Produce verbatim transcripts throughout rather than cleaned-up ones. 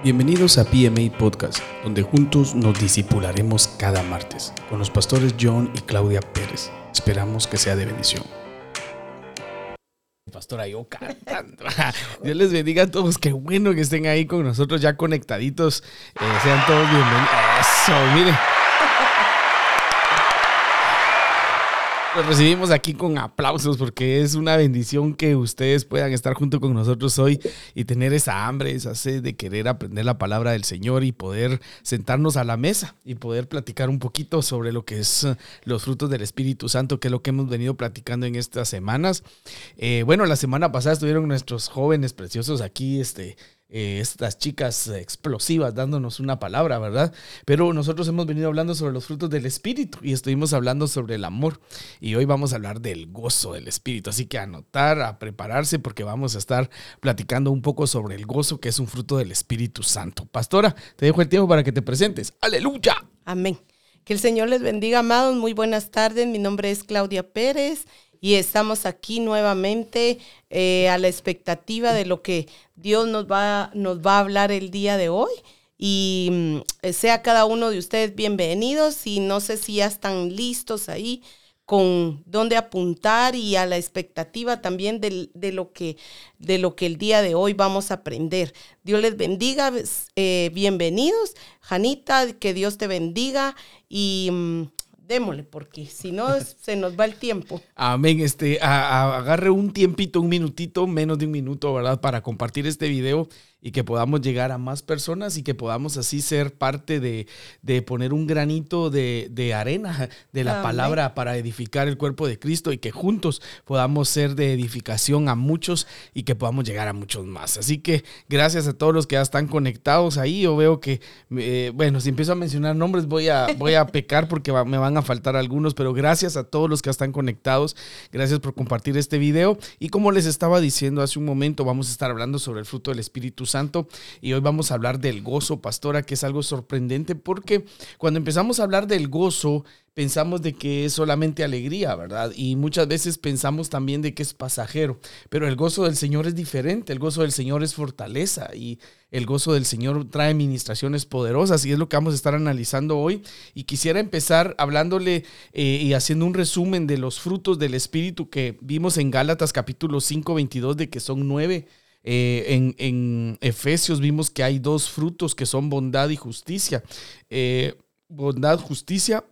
Bienvenidos a P M A Podcast, donde juntos nos discipularemos cada martes con los pastores John y Claudia Pérez. Esperamos que sea de bendición. Pastor Ayoka, Dios les bendiga a todos. Qué bueno que estén ahí con nosotros ya conectaditos. Eh, sean todos bienvenidos. Eso, miren. Los recibimos aquí con aplausos porque es una bendición que ustedes puedan estar junto con nosotros hoy y tener esa hambre, esa sed de querer aprender la palabra del Señor y poder sentarnos a la mesa y poder platicar un poquito sobre lo que es los frutos del Espíritu Santo, que es lo que hemos venido platicando en estas semanas. Eh, bueno, la semana pasada estuvieron nuestros jóvenes preciosos aquí, este... Eh, estas chicas explosivas dándonos una palabra, ¿verdad? Pero nosotros hemos venido hablando sobre los frutos del Espíritu y estuvimos hablando sobre el amor y hoy vamos a hablar del gozo del Espíritu, así que a anotar, a prepararse porque vamos a estar platicando un poco sobre el gozo, que es un fruto del Espíritu Santo. Pastora, te dejo el tiempo para que te presentes. ¡Aleluya! Amén. Que el Señor les bendiga, amados. Muy buenas tardes, mi nombre es Claudia Pérez y estamos aquí nuevamente eh, a la expectativa de lo que Dios nos va, nos va a hablar el día de hoy. Y eh, sea cada uno de ustedes bienvenidos y no sé si ya están listos ahí con dónde apuntar y a la expectativa también de, de, lo que, de lo que el día de hoy vamos a aprender. Dios les bendiga, eh, bienvenidos. Janita, que Dios te bendiga y... Mm, démosle, porque si no se nos va el tiempo. Amén. Este, a, a, agarre un tiempito, un minutito, menos de un minuto, ¿verdad? Para compartir este video y que podamos llegar a más personas y que podamos así ser parte de, de poner un granito de, de arena de la Amén. Palabra para edificar el cuerpo de Cristo y que juntos podamos ser de edificación a muchos y que podamos llegar a muchos más. Así que gracias a todos los que ya están conectados ahí. Yo veo que, eh, bueno, si empiezo a mencionar nombres voy a, voy a pecar porque va, me van a a faltar algunos, pero gracias a todos los que están conectados, gracias por compartir este video y como les estaba diciendo hace un momento, vamos a estar hablando sobre el fruto del Espíritu Santo y hoy vamos a hablar del gozo, pastora, que es algo sorprendente porque cuando empezamos a hablar del gozo, pensamos de que es solamente alegría, ¿verdad? Y muchas veces pensamos también de que es pasajero, pero el gozo del Señor es diferente, el gozo del Señor es fortaleza y el gozo del Señor trae ministraciones poderosas y es lo que vamos a estar analizando hoy. Y quisiera empezar hablándole eh, y haciendo un resumen de los frutos del Espíritu que vimos en Gálatas capítulo cinco, veintidós de que son nueve. Eh, en, en Efesios vimos que hay dos frutos que son bondad y justicia. Eh, bondad, justicia.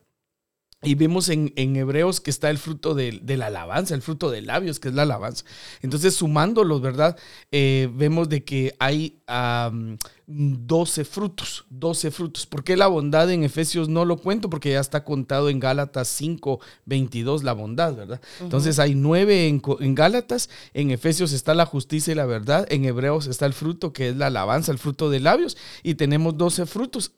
Y vemos en, en Hebreos que está el fruto de, de la alabanza, el fruto de labios, que es la alabanza. Entonces, sumándolos, ¿verdad? Eh, vemos de que hay um, doce frutos, doce frutos. ¿Por qué la bondad en Efesios no lo cuento? Porque ya está contado en Gálatas cinco, veintidós la bondad, ¿verdad? Uh-huh. Entonces, hay nueve en, en Gálatas, en Efesios está la justicia y la verdad, en Hebreos está el fruto que es la alabanza, el fruto de labios, y tenemos doce frutos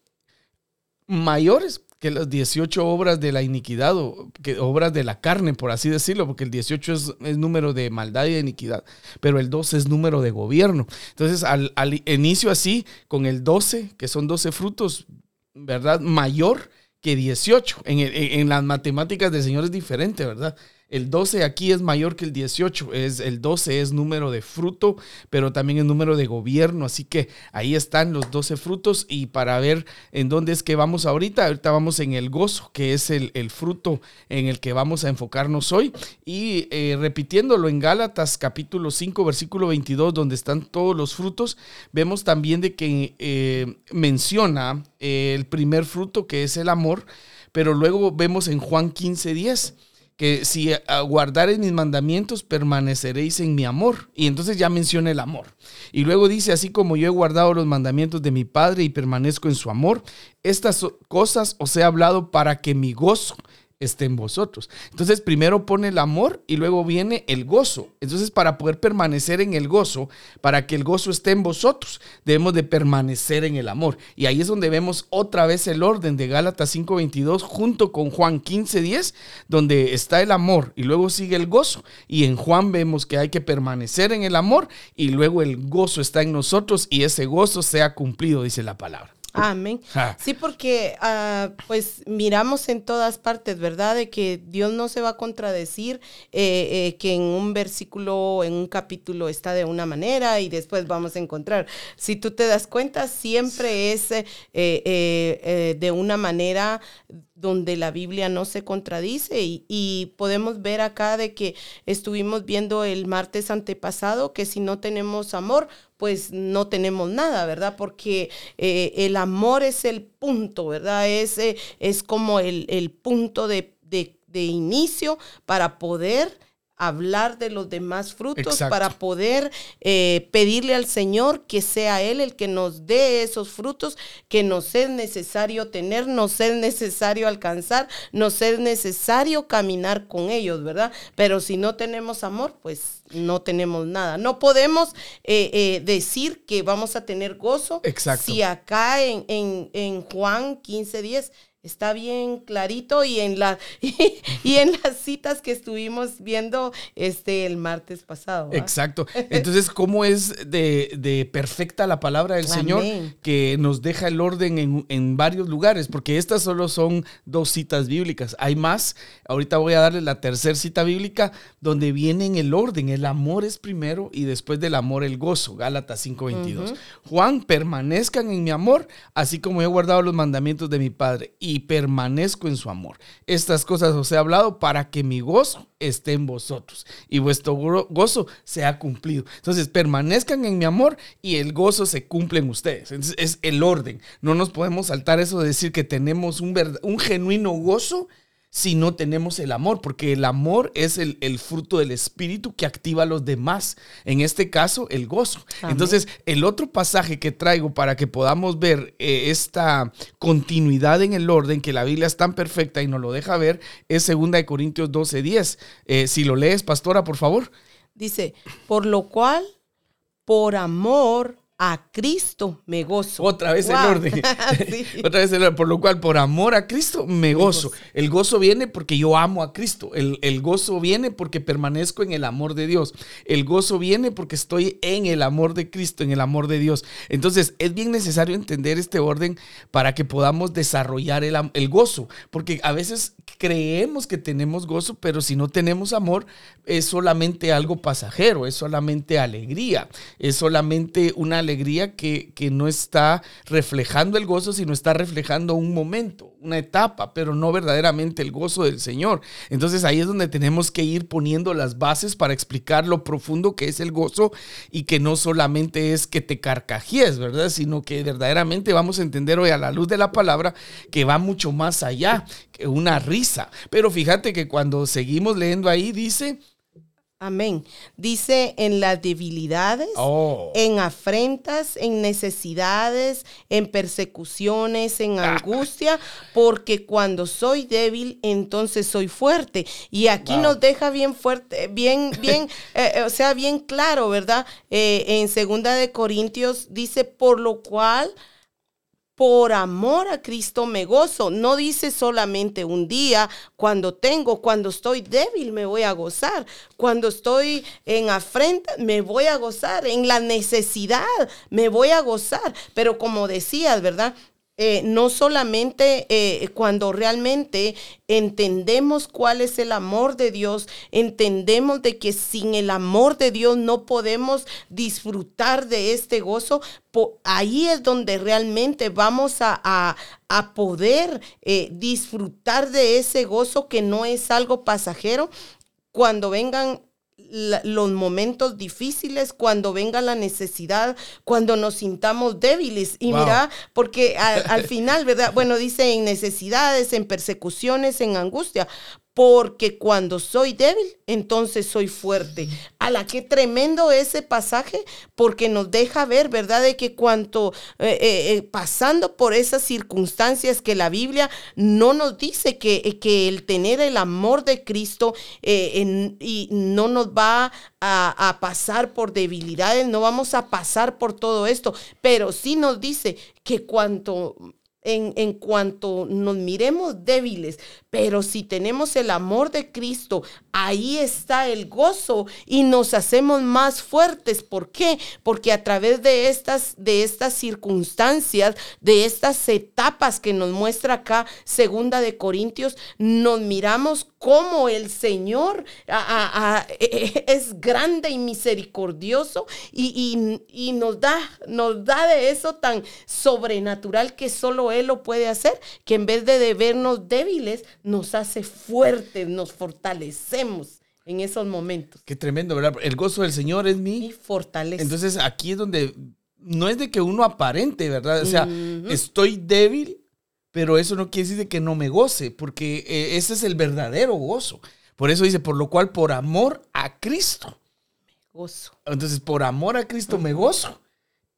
mayores que las dieciocho obras de la iniquidad o que obras de la carne, por así decirlo, porque el dieciocho es, es número de maldad y de iniquidad, pero el doce es número de gobierno. Entonces, al, al inicio así, con el doce, que son doce frutos, ¿verdad? Mayor que dieciocho. En, en, en las matemáticas del Señor es diferente, ¿verdad? El doce aquí es mayor que el dieciocho, es, el doce es número de fruto, pero también es número de gobierno, así que ahí están los doce frutos y para ver en dónde es que vamos ahorita, ahorita vamos en el gozo, que es el, el fruto en el que vamos a enfocarnos hoy y eh, repitiéndolo en Gálatas capítulo cinco versículo veintidós donde están todos los frutos, vemos también de que eh, menciona eh, el primer fruto que es el amor, pero luego vemos en Juan quince, diez que si guardareis mis mandamientos, permaneceréis en mi amor. Y entonces ya menciona el amor. Y luego dice, así como yo he guardado los mandamientos de mi Padre y permanezco en su amor, estas cosas os he hablado para que mi gozo esté en vosotros. Entonces primero pone el amor y luego viene el gozo. Entonces para poder permanecer en el gozo, para que el gozo esté en vosotros, debemos de permanecer en el amor. Y ahí es donde vemos otra vez el orden de Gálatas cinco veintidós junto con Juan quince diez, donde está el amor y luego sigue el gozo. Y en Juan vemos que hay que permanecer en el amor y luego el gozo está en nosotros y ese gozo sea cumplido, dice la palabra. Amén. Sí, porque uh, pues miramos en todas partes, ¿verdad? De que Dios no se va a contradecir, eh, eh, que en un versículo, en un capítulo está de una manera y después vamos a encontrar. Si tú te das cuenta, siempre es eh, eh, eh, de una manera donde la Biblia no se contradice, y, y podemos ver acá de que estuvimos viendo el martes antepasado que si no tenemos amor, pues no tenemos nada, ¿verdad? Porque eh, el amor es el punto, ¿verdad? Es, eh, es como el, el punto de, de, de inicio para poder hablar de los demás frutos. Exacto. Para poder eh, pedirle al Señor que sea Él el que nos dé esos frutos que nos es necesario tener, nos es necesario alcanzar, nos es necesario caminar con ellos, ¿verdad? Pero si no tenemos amor, pues no tenemos nada. No podemos eh, eh, decir que vamos a tener gozo. Exacto. Si acá en, en, en Juan quince diez está bien clarito, y en, la, y, y en las citas que estuvimos viendo este, el martes pasado, ¿verdad? Exacto. Entonces, ¿cómo es de, de perfecta la palabra del Amén. Señor, que nos deja el orden en, en varios lugares? Porque estas solo son dos citas bíblicas. Hay más. Ahorita voy a darles la tercera cita bíblica donde viene en el orden. El amor es primero y después del amor el gozo. Gálatas cinco veintidós. Uh-huh. Juan, permanezcan en mi amor, así como he guardado los mandamientos de mi Padre y Y permanezco en su amor. Estas cosas os he hablado para que mi gozo esté en vosotros y vuestro gozo sea cumplido. Entonces, permanezcan en mi amor y el gozo se cumple en ustedes. Entonces, es el orden. No nos podemos saltar eso de decir que tenemos un, verdad, un genuino gozo si no tenemos el amor, porque el amor es el, el fruto del Espíritu que activa a los demás, en este caso el gozo. Amén. Entonces, el otro pasaje que traigo para que podamos ver eh, esta continuidad en el orden, que la Biblia es tan perfecta y nos lo deja ver, es segunda de Corintios doce diez. Eh, si lo lees, pastora, por favor. Dice, por lo cual, por amor a Cristo me gozo. Otra vez wow. el orden. Sí. Otra vez el orden. Por lo cual, por amor a Cristo me gozo. El gozo viene porque yo amo a Cristo. El, el gozo viene porque permanezco en el amor de Dios. El gozo viene porque estoy en el amor de Cristo, en el amor de Dios. Entonces, es bien necesario entender este orden para que podamos desarrollar el, el gozo. Porque a veces creemos que tenemos gozo, pero si no tenemos amor, es solamente algo pasajero, es solamente alegría, es solamente una alegría alegría que, que no está reflejando el gozo, sino está reflejando un momento, una etapa, pero no verdaderamente el gozo del Señor. Entonces ahí es donde tenemos que ir poniendo las bases para explicar lo profundo que es el gozo, y que no solamente es que te carcajees, ¿verdad? Sino que verdaderamente vamos a entender hoy a la luz de la palabra que va mucho más allá que una risa. Pero fíjate que cuando seguimos leyendo ahí dice... Amén. Dice, en las debilidades, oh. en afrentas, en necesidades, en persecuciones, en angustia, porque cuando soy débil, entonces soy fuerte. Y aquí wow. nos deja bien fuerte, bien, bien, eh, o sea, bien claro, ¿verdad? Eh, en segunda de Corintios dice, por lo cual... por amor a Cristo me gozo. No dice solamente un día, cuando tengo, cuando estoy débil me voy a gozar, cuando estoy en afrenta me voy a gozar, en la necesidad me voy a gozar. Pero como decías, ¿verdad? Eh, no solamente eh, cuando realmente entendemos cuál es el amor de Dios, entendemos de que sin el amor de Dios no podemos disfrutar de este gozo, po- ahí es donde realmente vamos a, a, a poder eh, disfrutar de ese gozo, que no es algo pasajero. Cuando vengan La, los momentos difíciles, cuando venga la necesidad, cuando nos sintamos débiles. Y wow. mira, porque al, al final, ¿verdad? Bueno, dice en necesidades, en persecuciones, en angustia, porque cuando soy débil, entonces soy fuerte. A la que tremendo ese pasaje, porque nos deja ver, ¿verdad? De que cuanto eh, eh, pasando por esas circunstancias que la Biblia no nos dice que, que el tener el amor de Cristo eh, en, y no nos va a, a pasar por debilidades, no vamos a pasar por todo esto, pero sí nos dice que cuanto en, en cuanto nos miremos débiles, pero si tenemos el amor de Cristo, ahí está el gozo y nos hacemos más fuertes. ¿Por qué? Porque a través de estas, de estas circunstancias, de estas etapas que nos muestra acá Segunda de Corintios, nos miramos como el Señor a, a, a, es grande y misericordioso y, y, y nos da, nos da de eso tan sobrenatural que solo Él lo puede hacer, que en vez de, de vernos débiles, nos hace fuertes, nos fortalecemos en esos momentos. Qué tremendo, ¿verdad? El gozo del Señor es mi, mi fortaleza. Entonces aquí es donde no es de que uno aparente, ¿verdad? O sea, uh-huh. estoy débil, pero eso no quiere decir de que no me goce, porque eh, ese es el verdadero gozo. Por eso dice, por lo cual, por amor a Cristo. Me gozo. Entonces, por amor a Cristo uh-huh. me gozo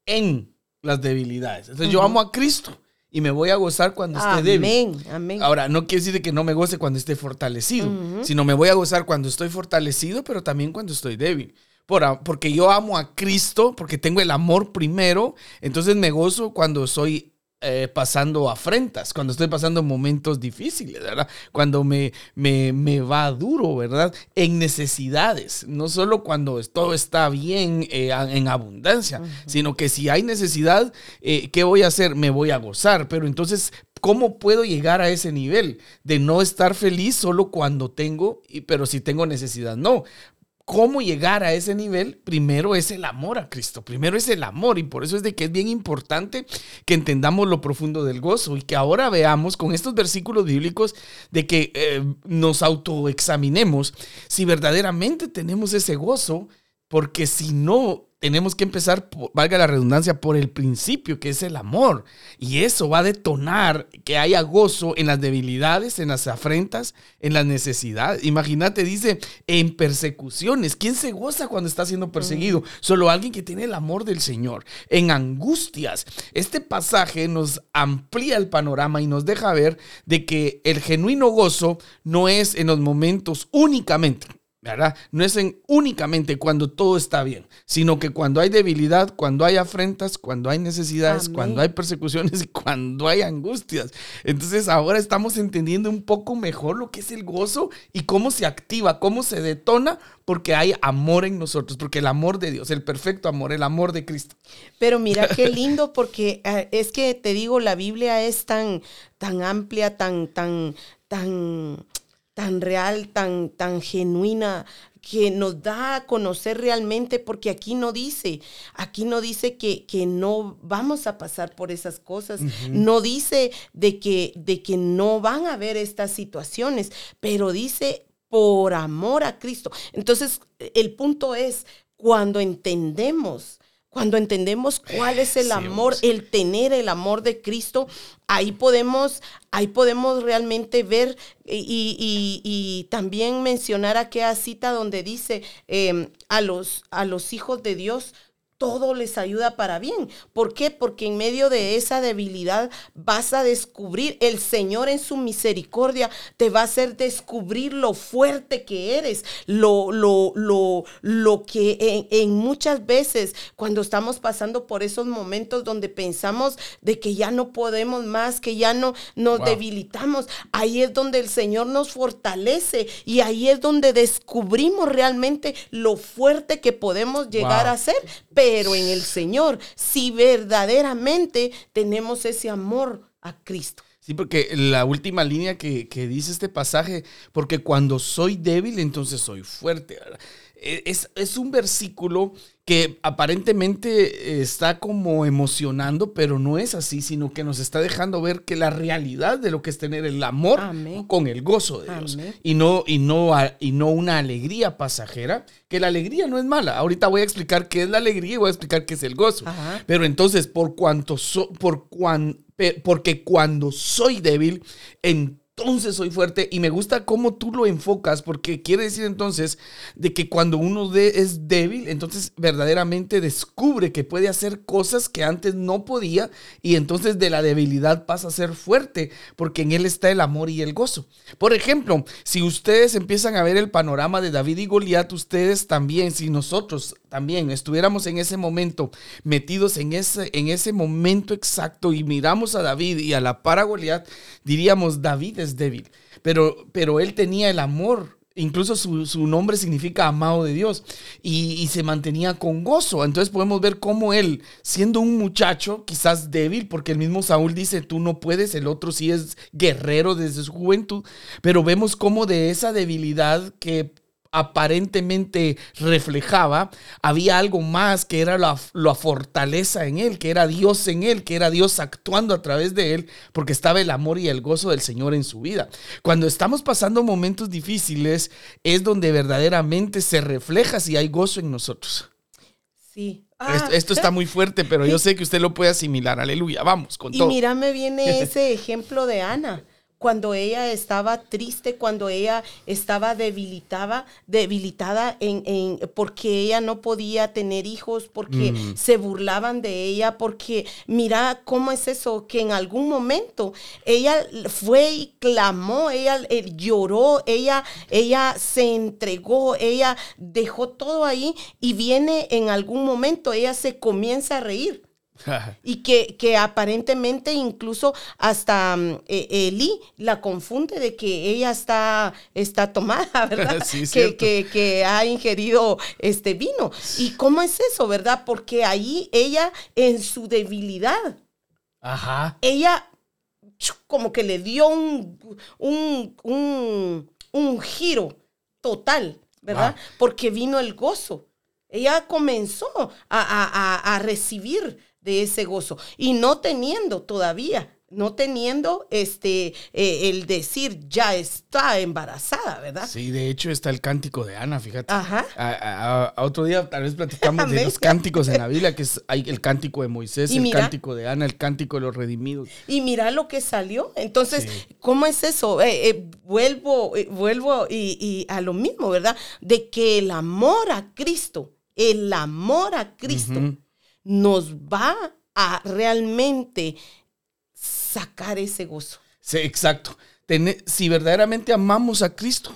en las debilidades. Entonces, uh-huh. yo amo a Cristo. Y me voy a gozar cuando amén, esté débil. Amén. Ahora, no quiere decir que no me goce cuando esté fortalecido, uh-huh. sino me voy a gozar cuando estoy fortalecido, pero también cuando estoy débil. Por, porque yo amo a Cristo, porque tengo el amor primero, entonces me gozo cuando estoy eh, pasando afrentas, cuando estoy pasando momentos difíciles, ¿verdad? Cuando me, me, me va duro, ¿verdad? En necesidades, no solo cuando todo está bien, eh, en abundancia, uh-huh. sino que si hay necesidad, eh, ¿qué voy a hacer? Me voy a gozar, pero entonces, ¿cómo puedo llegar a ese nivel de no estar feliz solo cuando tengo, pero si tengo necesidad? No. ¿Cómo llegar a ese nivel? Primero es el amor a Cristo, primero es el amor, y por eso es de que es bien importante que entendamos lo profundo del gozo y que ahora veamos con estos versículos bíblicos de que eh, nos autoexaminemos si verdaderamente tenemos ese gozo, porque si no, tenemos que empezar, por, valga la redundancia, por el principio que es el amor, y eso va a detonar que haya gozo en las debilidades, en las afrentas, en las necesidades. Imagínate, dice, en persecuciones. ¿Quién se goza cuando está siendo perseguido? Solo alguien que tiene el amor del Señor. En angustias. Este pasaje nos amplía el panorama y nos deja ver de que el genuino gozo no es en los momentos únicamente, ¿verdad? No es en, únicamente cuando todo está bien, sino que cuando hay debilidad, cuando hay afrentas, cuando hay necesidades, amén. Cuando hay persecuciones y cuando hay angustias. Entonces ahora estamos entendiendo un poco mejor lo que es el gozo y cómo se activa, cómo se detona, porque hay amor en nosotros, porque el amor de Dios, el perfecto amor, el amor de Cristo. Pero mira qué lindo, porque es que te digo, la Biblia es tan, tan amplia, tan, tan, tan... tan real, tan, tan genuina, que nos da a conocer realmente, porque aquí no dice, aquí no dice que, que no vamos a pasar por esas cosas, uh-huh. no dice de que, de que no van a haber estas situaciones, pero dice por amor a Cristo. Entonces, el punto es cuando entendemos, cuando entendemos cuál es el sí, amor, sí. el tener el amor de Cristo, ahí podemos, ahí podemos realmente ver y, y, y también mencionar aquella cita donde dice eh, a los, a los hijos de Dios, todo les ayuda para bien. ¿Por qué? Porque en medio de esa debilidad vas a descubrir, el Señor en su misericordia te va a hacer descubrir lo fuerte que eres, lo, lo, lo, lo que en, en muchas veces cuando estamos pasando por esos momentos donde pensamos de que ya no podemos más, que ya no nos wow. debilitamos, ahí es donde el Señor nos fortalece y ahí es donde descubrimos realmente lo fuerte que podemos llegar wow. a ser, pero Pero en el Señor, si verdaderamente tenemos ese amor a Cristo. Sí, porque la última línea que, que dice este pasaje, porque cuando soy débil, entonces soy fuerte, ¿verdad? Es, es un versículo que aparentemente está como emocionando, pero no es así, sino que nos está dejando ver que la realidad de lo que es tener el amor amén. Con el gozo de amén. Dios y no, y, no, y no una alegría pasajera, que la alegría no es mala. Ahorita voy a explicar qué es la alegría y voy a explicar qué es el gozo. Ajá. Pero entonces, por cuanto so, por cuan, porque cuando soy débil, entonces Entonces soy fuerte, y me gusta cómo tú lo enfocas, porque quiere decir entonces de que cuando uno de, es débil, entonces verdaderamente descubre que puede hacer cosas que antes no podía, y entonces de la debilidad pasa a ser fuerte, porque en él está el amor y el gozo. Por ejemplo, si ustedes empiezan a ver el panorama de David y Goliat, ustedes también, si nosotros también estuviéramos en ese momento metidos en ese, en ese momento exacto y miramos a David y a la par a Goliat, diríamos David es débil, pero, pero él tenía el amor. Incluso su, su nombre significa amado de Dios y, y se mantenía con gozo. Entonces podemos ver cómo él, siendo un muchacho quizás débil, porque el mismo Saúl dice tú no puedes, el otro sí es guerrero desde su juventud, pero vemos cómo de esa debilidad que aparentemente reflejaba, había algo más que era la, la fortaleza en él, que era Dios en él, que era Dios actuando a través de él, porque estaba el amor y el gozo del Señor en su vida. Cuando estamos pasando momentos difíciles, es donde verdaderamente se refleja si hay gozo en nosotros. Sí. Ah. Esto, esto está muy fuerte, pero yo sé que usted lo puede asimilar. Aleluya, vamos con y todo. Y mira, me viene ese ejemplo de Ana. Cuando ella estaba triste, cuando ella estaba debilitada, debilitada en, en, porque ella no podía tener hijos, porque mm. se burlaban de ella, porque mira cómo es eso, que en algún momento ella fue y clamó, ella eh, lloró, ella, ella se entregó, ella dejó todo ahí y viene en algún momento, ella se comienza a reír. Y que, que aparentemente incluso hasta eh, Eli la confunde de que ella está, está tomada, ¿verdad? Sí, que, que, que ha ingerido este vino. ¿Y cómo es eso, verdad? Porque ahí ella en su debilidad, ajá, ella como que le dio un, un, un, un giro total, ¿verdad? Wow. Porque vino el gozo. Ella comenzó a, a, a, a recibir de ese gozo, y no teniendo todavía, no teniendo este eh, el decir ya está embarazada, ¿verdad? Sí, de hecho está el cántico de Ana, fíjate. Ajá. A, a, a otro día tal vez platicamos Amén. De los cánticos en la Biblia, que es, hay el cántico de Moisés, y el mira, cántico de Ana, el cántico de los redimidos. Y mira lo que salió. Entonces, sí. ¿Cómo es eso? Eh, eh, vuelvo, eh, vuelvo y, y a lo mismo, ¿verdad? De que el amor a Cristo, el amor a Cristo, uh-huh. nos va a realmente sacar ese gozo. Sí, exacto. Si verdaderamente amamos a Cristo,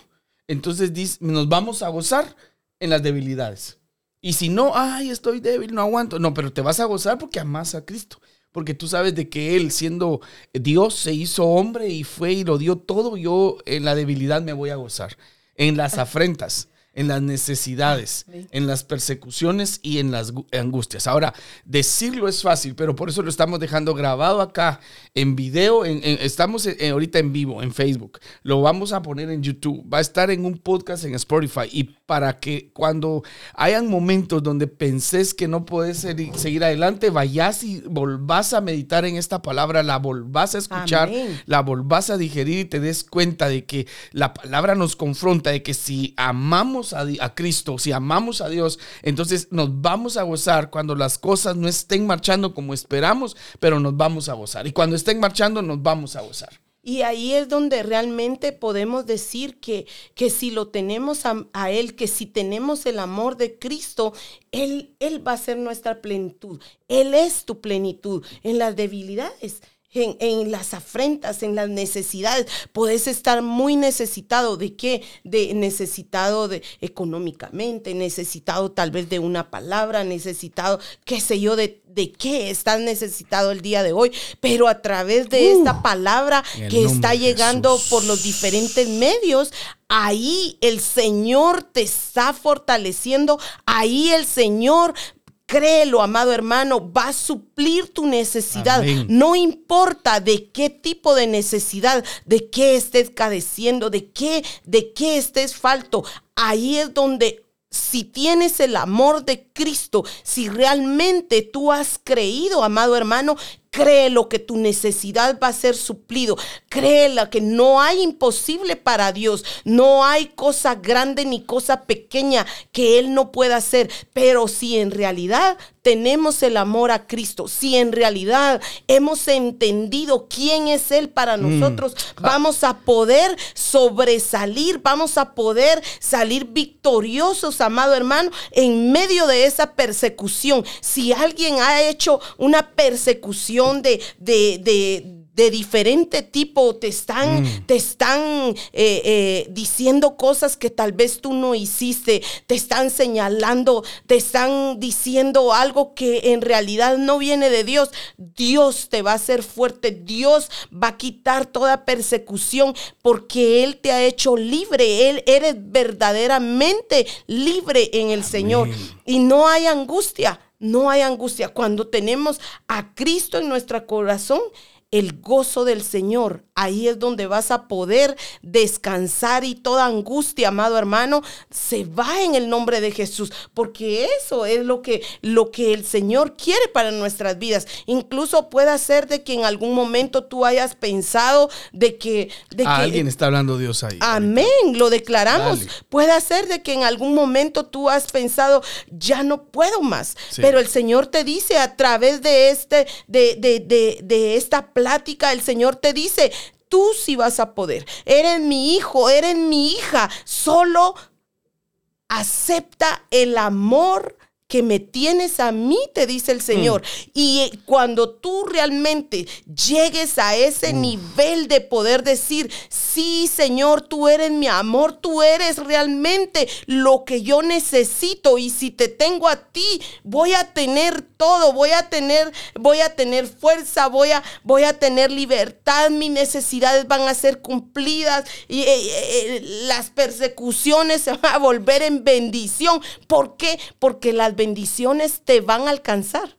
entonces nos vamos a gozar en las debilidades. Y si no, ay, estoy débil, no aguanto. No, pero te vas a gozar porque amas a Cristo. Porque tú sabes de que Él, siendo Dios, se hizo hombre y fue y lo dio todo. Yo en la debilidad me voy a gozar. En las afrentas, en las necesidades, en las persecuciones y en las angustias. Ahora, decirlo es fácil, pero por eso lo estamos dejando grabado acá en video. En, en, estamos en, ahorita en vivo, en Facebook. Lo vamos a poner en YouTube. Va a estar en un podcast en Spotify. Y para que cuando hayan momentos donde pensés que no podés seguir adelante, vayas y volvás a meditar en esta palabra, la volvás a escuchar, Amén. La volvás a digerir y te des cuenta de que la palabra nos confronta, de que si amamos A, a Cristo, si amamos a Dios, entonces nos vamos a gozar cuando las cosas no estén marchando como esperamos, pero nos vamos a gozar, y cuando estén marchando nos vamos a gozar. Y ahí es donde realmente podemos decir que, que si lo tenemos a, a Él, que si tenemos el amor de Cristo, Él, Él va a ser nuestra plenitud. Él es tu plenitud en las debilidades, En, en las afrentas, en las necesidades. Podés estar muy necesitado de qué, de necesitado de económicamente, necesitado tal vez de una palabra, necesitado qué sé yo de, de qué estás necesitado el día de hoy, pero a través de uh, esta palabra que está llegando por los diferentes medios, ahí el Señor te está fortaleciendo, ahí el Señor, créelo, amado hermano, va a suplir tu necesidad. Amén. No importa de qué tipo de necesidad, de qué estés careciendo, de qué, de qué estés falto. Ahí es donde, si tienes el amor de Cristo, si realmente tú has creído, amado hermano, créelo que tu necesidad va a ser suplido. Créela que no hay imposible para Dios. No hay cosa grande ni cosa pequeña que Él no pueda hacer. Pero si en realidad tenemos el amor a Cristo, si en realidad hemos entendido quién es Él para nosotros, mm. vamos a poder sobresalir, vamos a poder salir victoriosos, amado hermano, en medio de esa persecución. Si alguien ha hecho una persecución de, de, de de diferente tipo te están, mm. te están eh, eh, diciendo cosas que tal vez tú no hiciste, te están señalando, te están diciendo algo que en realidad no viene de Dios. Dios te va a hacer fuerte, Dios va a quitar toda persecución porque Él te ha hecho libre, Él eres verdaderamente libre en el Amén. Señor. Y no hay angustia, no hay angustia. Cuando tenemos a Cristo en nuestro corazón, el gozo del Señor, ahí es donde vas a poder descansar y toda angustia, amado hermano, se va en el nombre de Jesús, porque eso es lo que, lo que el Señor quiere para nuestras vidas. Incluso puede ser de que en algún momento tú hayas pensado de que... De ah, que alguien está hablando Dios ahí. Amén, ahorita. Lo declaramos. Dale. Puede ser de que en algún momento tú has pensado, ya no puedo más. Sí. Pero el Señor te dice a través de, este, de, de, de, de esta plática, el Señor te dice, tú sí vas a poder, eres mi hijo, eres mi hija, solo acepta el amor que me tienes a mí, te dice el Señor. Mm. Y cuando tú realmente llegues a ese Uf. nivel de poder decir, sí, Señor, tú eres mi amor, tú eres realmente lo que yo necesito, y si te tengo a ti, voy a tener todo, voy a tener, voy a tener fuerza, voy a, voy a tener libertad, mis necesidades van a ser cumplidas, y eh, eh, las persecuciones se van a volver en bendición. ¿Por qué? Porque las bendiciones te van a alcanzar,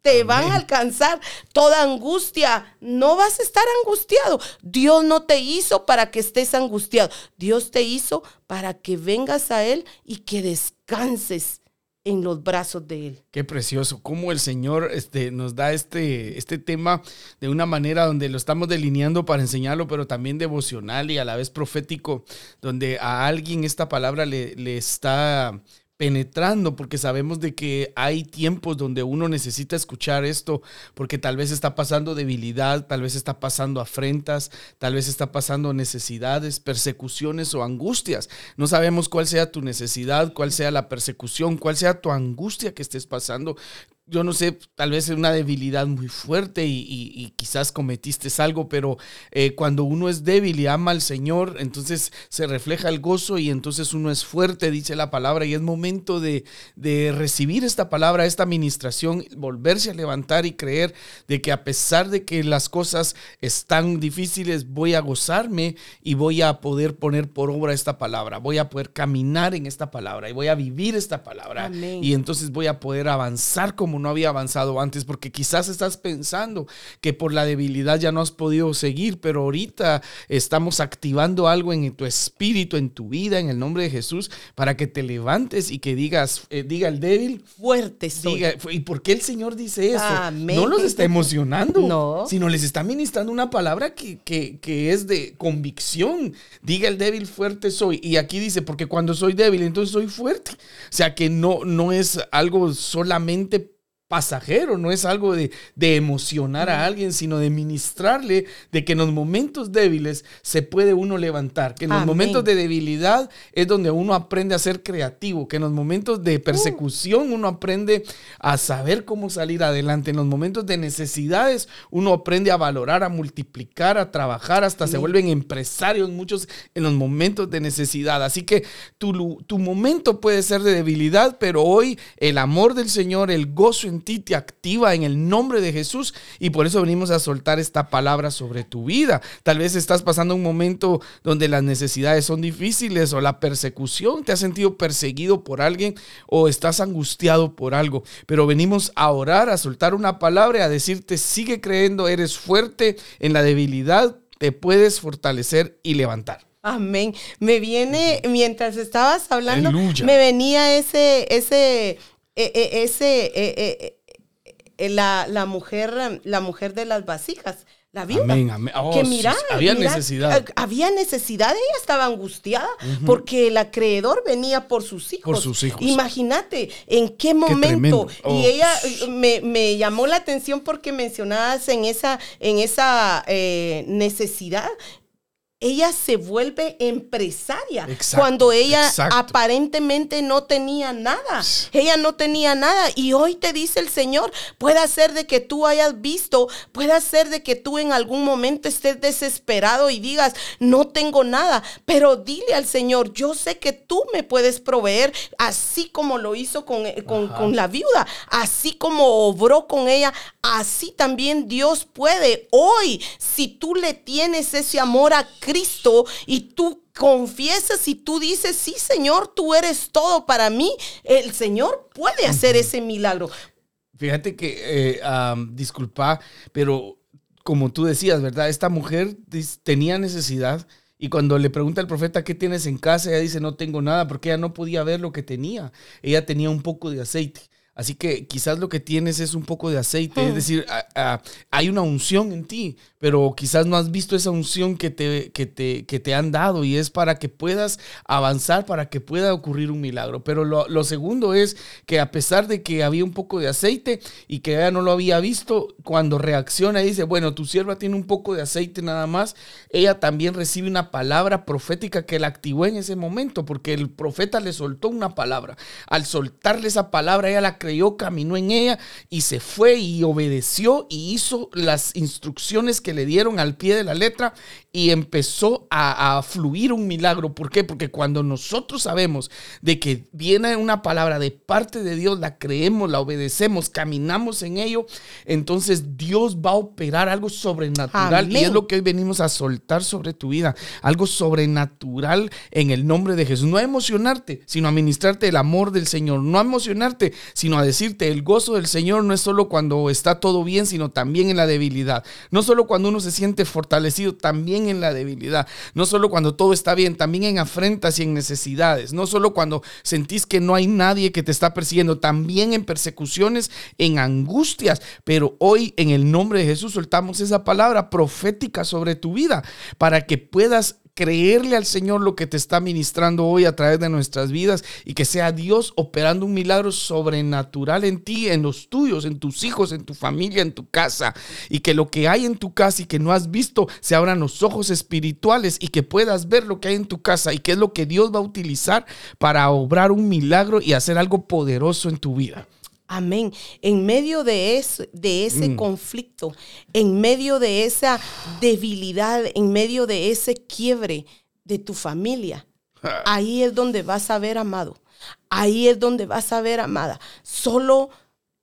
te Amén. Van a alcanzar toda angustia, no vas a estar angustiado. Dios no te hizo para que estés angustiado, Dios te hizo para que vengas a Él y que descanses en los brazos de Él. Qué precioso, cómo el Señor este, nos da este, este tema de una manera donde lo estamos delineando para enseñarlo, pero también devocional y a la vez profético, donde a alguien esta palabra le, le está... penetrando, porque sabemos de que hay tiempos donde uno necesita escuchar esto, porque tal vez está pasando debilidad, tal vez está pasando afrentas, tal vez está pasando necesidades, persecuciones o angustias. No sabemos cuál sea tu necesidad, cuál sea la persecución, cuál sea tu angustia que estés pasando. Yo no sé, tal vez es una debilidad muy fuerte y, y, y quizás cometiste algo, pero eh, cuando uno es débil y ama al Señor, entonces se refleja el gozo y entonces uno es fuerte, dice la palabra, y es momento de, de recibir esta palabra, esta ministración, volverse a levantar y creer de que a pesar de que las cosas están difíciles, voy a gozarme y voy a poder poner por obra esta palabra, voy a poder caminar en esta palabra y voy a vivir esta palabra. Amén. Y entonces voy a poder avanzar como no había avanzado antes, porque quizás estás pensando que por la debilidad ya no has podido seguir, pero ahorita estamos activando algo en tu espíritu, en tu vida, en el nombre de Jesús, para que te levantes y que digas, eh, diga el débil, fuerte soy. Diga, ¿y por qué el Señor dice esto? Amén. No los está emocionando, no. sino les está ministrando una palabra que, que, que es de convicción. Diga el débil, fuerte soy. Y aquí dice, porque cuando soy débil, entonces soy fuerte. O sea que no, no es algo solamente pasajero, no es algo de, de emocionar a alguien, sino de ministrarle de que en los momentos débiles se puede uno levantar, que en Amén. Los momentos de debilidad es donde uno aprende a ser creativo, que en los momentos de persecución uno aprende a saber cómo salir adelante, en los momentos de necesidades uno aprende a valorar, a multiplicar, a trabajar, hasta Amén. Se vuelven empresarios muchos en los momentos de necesidad. Así que tu, tu momento puede ser de debilidad, pero hoy el amor del Señor, el gozo en ti te activa en el nombre de Jesús, y por eso venimos a soltar esta palabra sobre tu vida. Tal vez estás pasando un momento donde las necesidades son difíciles o la persecución, te has sentido perseguido por alguien o estás angustiado por algo, pero venimos a orar, a soltar una palabra y a decirte, sigue creyendo, eres fuerte en la debilidad, te puedes fortalecer y levantar. Amén. Me viene, mientras estabas hablando, Aleluya. Me venía ese, ese Eh, eh, ese eh, eh, eh, la, la mujer la mujer de las vasijas, la viuda. Amén, amén. Oh, que mira, había mira, necesidad. Había necesidad, ella estaba angustiada uh-huh. porque el acreedor venía por sus hijos. Por sus hijos. Imagínate en qué momento. Qué oh. Y ella me, me llamó la atención porque mencionabas en esa, en esa eh, necesidad. ella se vuelve empresaria. Exacto, cuando ella exacto. aparentemente no tenía nada. Ella no tenía nada. Y hoy te dice el Señor, puede ser de que tú hayas visto, puede ser de que tú en algún momento estés desesperado y digas, no tengo nada. Pero dile al Señor, yo sé que tú me puedes proveer, así como lo hizo con, con, con la viuda, así como obró con ella, así también Dios puede. Hoy, si tú le tienes ese amor a Cristo, Cristo, y tú confiesas y tú dices, sí, Señor, tú eres todo para mí, el Señor puede hacer ese milagro. Fíjate que, eh, um, disculpa, pero como tú decías, ¿verdad? Esta mujer tenía necesidad, y cuando le pregunta al profeta, ¿qué tienes en casa? Ella dice, no tengo nada, porque ella no podía ver lo que tenía. Ella tenía un poco de aceite. Así que quizás lo que tienes es un poco de aceite, hmm. es decir, a, a, hay una unción en ti, pero quizás no has visto esa unción que te, que, te, que te han dado, y es para que puedas avanzar, para que pueda ocurrir un milagro. Pero lo, lo segundo es que a pesar de que había un poco de aceite y que ella no lo había visto, cuando reacciona y dice, bueno, tu sierva tiene un poco de aceite nada más, ella también recibe una palabra profética que la activó en ese momento, porque el profeta le soltó una palabra. Al soltarle esa palabra, ella la creyó, caminó en ella y se fue y obedeció y hizo las instrucciones que le dieron al pie de la letra, y empezó a, a fluir un milagro. ¿Por qué? Porque cuando nosotros sabemos de que viene una palabra de parte de Dios, la creemos, la obedecemos, caminamos en ello, entonces Dios va a operar algo sobrenatural. Amén. Y es lo que hoy venimos a soltar sobre tu vida, algo sobrenatural en el nombre de Jesús. No a emocionarte, sino a ministrarte el amor del Señor. No a emocionarte, sino a decirte, el gozo del Señor no es solo cuando está todo bien, sino también en la debilidad. No solo cuando uno se siente fortalecido, también en la debilidad. No solo cuando todo está bien, también en afrentas y en necesidades. No solo cuando sentís que no hay nadie que te está persiguiendo, también en persecuciones, en angustias. Pero hoy, en el nombre de Jesús, soltamos esa palabra profética sobre tu vida para que puedas creerle al Señor lo que te está ministrando hoy a través de nuestras vidas, y que sea Dios operando un milagro sobrenatural en ti, en los tuyos, en tus hijos, en tu familia, en tu casa, y que lo que hay en tu casa y que no has visto, se abran los ojos espirituales y que puedas ver lo que hay en tu casa y que es lo que Dios va a utilizar para obrar un milagro y hacer algo poderoso en tu vida. Amén. En medio de, eso, de ese mm. conflicto, en medio de esa debilidad, en medio de ese quiebre de tu familia, ahí es donde vas a ver, amado. Ahí es donde vas a ver, amada. Solo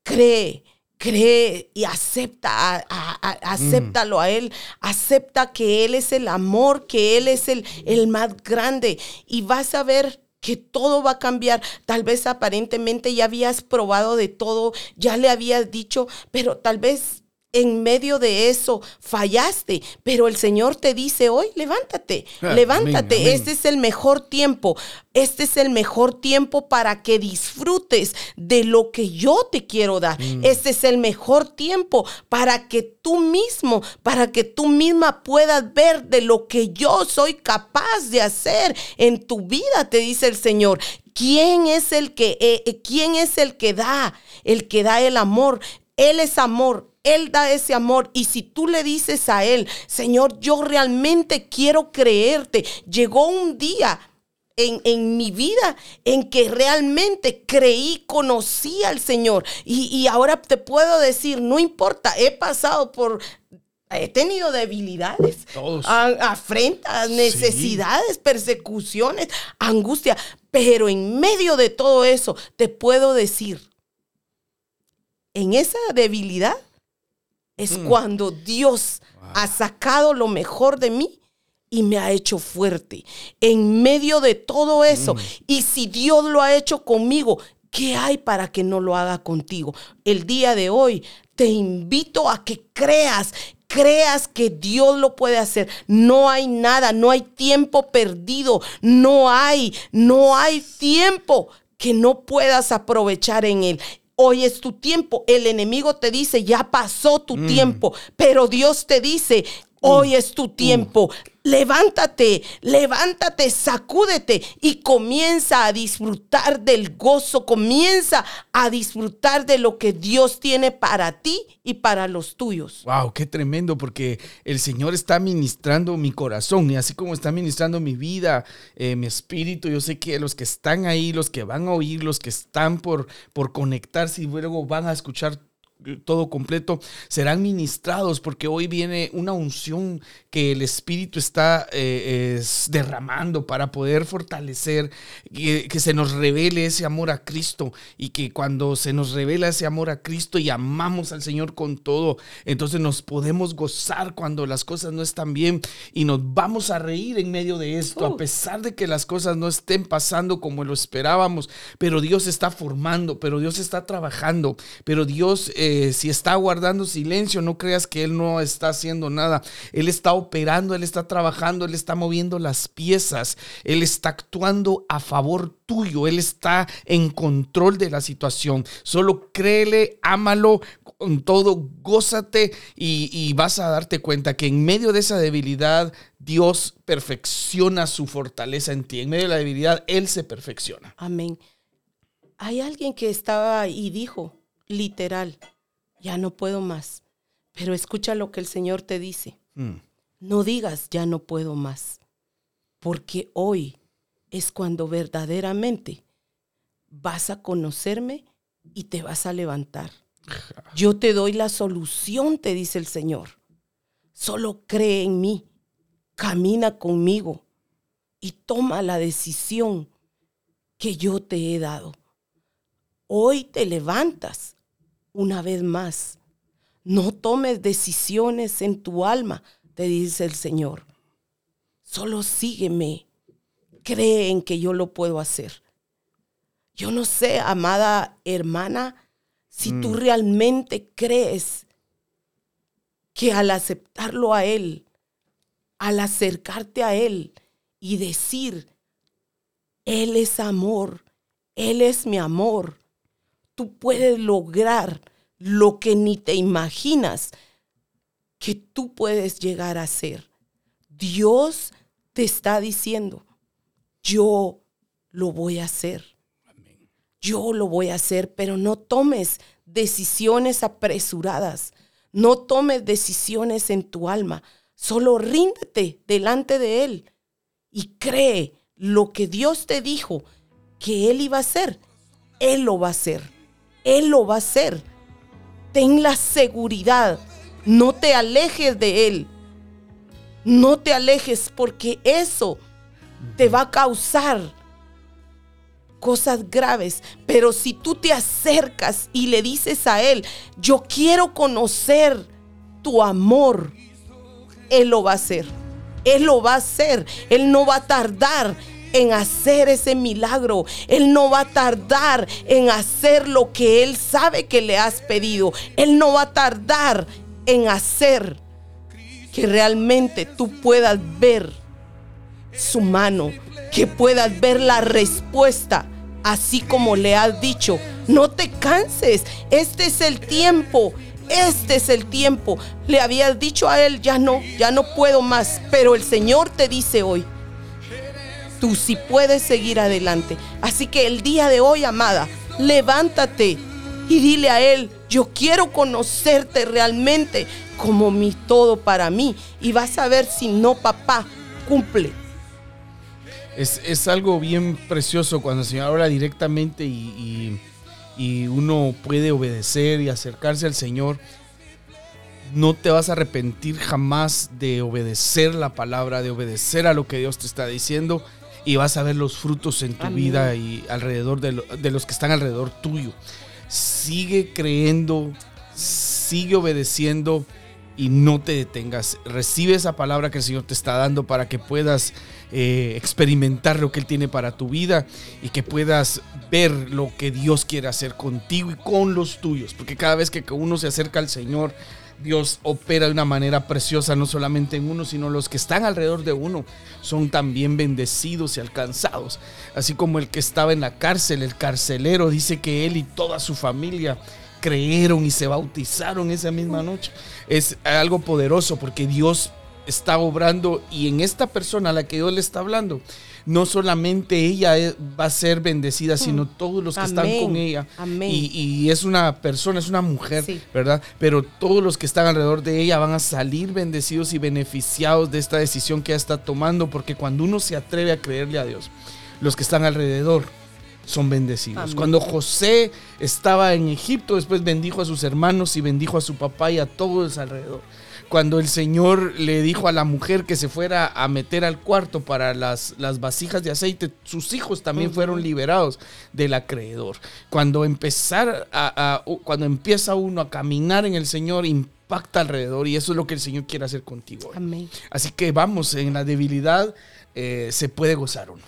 cree. Cree y acepta, a, a, a, acéptalo mm. a Él, acepta que Él es el amor, que Él es el, el más grande, y vas a ver que todo va a cambiar. Tal vez aparentemente ya habías probado de todo, ya le habías dicho, pero tal vez en medio de eso fallaste, pero el Señor te dice hoy, levántate, ah, levántate, amén, amén. Este es el mejor tiempo, este es el mejor tiempo para que disfrutes de lo que yo te quiero dar, mm. este es el mejor tiempo para que tú mismo, para que tú misma puedas ver de lo que yo soy capaz de hacer en tu vida, te dice el Señor. ¿Quién es el que, eh, quién es el que da, el que da el amor? Él es amor. Él da ese amor, y si tú le dices a Él, Señor, yo realmente quiero creerte. Llegó un día en, en mi vida en que realmente creí, conocí al Señor, y, y ahora te puedo decir, no importa, he pasado por... He tenido debilidades, a, afrentas, necesidades, sí. persecuciones, angustia, pero en medio de todo eso te puedo decir, en esa debilidad es mm. cuando Dios wow. ha sacado lo mejor de mí y me ha hecho fuerte. En medio de todo eso, mm. y si Dios lo ha hecho conmigo, ¿qué hay para que no lo haga contigo? El día de hoy te invito a que creas, creas que Dios lo puede hacer. No hay nada, no hay tiempo perdido, no hay, no hay tiempo que no puedas aprovechar en Él. Hoy es tu tiempo. El enemigo te dice, ya pasó tu mm. tiempo, pero Dios te dice, hoy mm. es tu tiempo. Mm. levántate, levántate, sacúdete y comienza a disfrutar del gozo, comienza a disfrutar de lo que Dios tiene para ti y para los tuyos. Wow, qué tremendo, porque el Señor está ministrando mi corazón y así como está ministrando mi vida, eh, mi espíritu. Yo sé que los que están ahí, los que van a oír, los que están por, por conectarse y luego van a escuchar todo completo, serán ministrados, porque hoy viene una unción que el Espíritu está eh, es derramando para poder fortalecer, que, que se nos revele ese amor a Cristo, y que cuando se nos revela ese amor a Cristo y amamos al Señor con todo, entonces nos podemos gozar cuando las cosas no están bien, y nos vamos a reír en medio de esto, a pesar de que las cosas no estén pasando como lo esperábamos, pero Dios está formando, pero Dios está trabajando, pero Dios eh, Eh, si está guardando silencio, no creas que Él no está haciendo nada. Él está operando, Él está trabajando, Él está moviendo las piezas, Él está actuando a favor tuyo, Él está en control de la situación. Solo créele, ámalo con todo, gózate y, y vas a darte cuenta que en medio de esa debilidad, Dios perfecciona su fortaleza en ti. En medio de la debilidad, Él se perfecciona. Amén. Hay alguien que estaba y dijo, literal, ya no puedo más. Pero escucha lo que el Señor te dice. Mm. No digas, ya no puedo más. Porque hoy es cuando verdaderamente vas a conocerme y te vas a levantar. Yo te doy la solución, te dice el Señor. Solo cree en mí. Camina conmigo y toma la decisión que yo te he dado. Hoy te levantas. Una vez más, no tomes decisiones en tu alma, te dice el Señor. Solo sígueme, cree en que yo lo puedo hacer. Yo no sé, amada hermana, si mm. tú realmente crees que al aceptarlo a Él, al acercarte a Él y decir, Él es amor, Él es mi amor, tú puedes lograr lo que ni te imaginas que tú puedes llegar a ser. Dios te está diciendo, yo lo voy a hacer. Amén. Yo lo voy a hacer, pero no tomes decisiones apresuradas. No tomes decisiones en tu alma. Solo ríndete delante de Él y cree lo que Dios te dijo que Él iba a hacer. Él lo va a hacer. Él lo va a hacer. Ten la seguridad. No te alejes de Él. No te alejes, porque eso te va a causar cosas graves. Pero si tú te acercas y le dices a Él, yo quiero conocer tu amor, Él lo va a hacer. Él lo va a hacer. Él no va a tardar en hacer ese milagro. Él no va a tardar en hacer lo que Él sabe que le has pedido. Él no va a tardar en hacer que realmente tú puedas ver su mano, que puedas ver la respuesta, así como le has dicho. No te canses, este es el tiempo, este es el tiempo. Le habías dicho a Él, ya no, ya no puedo más, pero el Señor te dice hoy, tú sí puedes seguir adelante. Así que el día de hoy, amada, levántate y dile a Él, yo quiero conocerte realmente como mi todo para mí. Y vas a ver si no, papá, cumple. Es, es algo bien precioso cuando el Señor habla directamente y, y, y uno puede obedecer y acercarse al Señor. No te vas a arrepentir jamás de obedecer la palabra, de obedecer a lo que Dios te está diciendo, y vas a ver los frutos en tu Amén. Vida y alrededor de, lo, de los que están alrededor tuyo. Sigue creyendo, sigue obedeciendo y no te detengas. Recibe esa palabra que el Señor te está dando para que puedas eh, experimentar lo que Él tiene para tu vida y que puedas ver lo que Dios quiere hacer contigo y con los tuyos, porque cada vez que uno se acerca al Señor, Dios opera de una manera preciosa, no solamente en uno, sino los que están alrededor de uno son también bendecidos y alcanzados. Así como el que estaba en la cárcel, el carcelero, dice que él y toda su familia creyeron y se bautizaron esa misma noche. Es algo poderoso porque Dios está obrando, y en esta persona a la que Dios le está hablando, no solamente ella va a ser bendecida, sino todos los que Amén. Están con ella. Amén. Y, y es una persona, es una mujer, sí. ¿verdad? Pero todos los que están alrededor de ella van a salir bendecidos y beneficiados de esta decisión que ella está tomando, porque cuando uno se atreve a creerle a Dios, los que están alrededor son bendecidos. Amén. Cuando José estaba en Egipto, después bendijo a sus hermanos y bendijo a su papá y a todos alrededor. Cuando el Señor le dijo a la mujer que se fuera a meter al cuarto para las, las vasijas de aceite, sus hijos también fueron liberados del acreedor. Cuando, empezar a, a, cuando empieza uno a caminar en el Señor, impacta alrededor, y eso es lo que el Señor quiere hacer contigo. Amén. Así que vamos, en la debilidad eh, se puede gozar uno.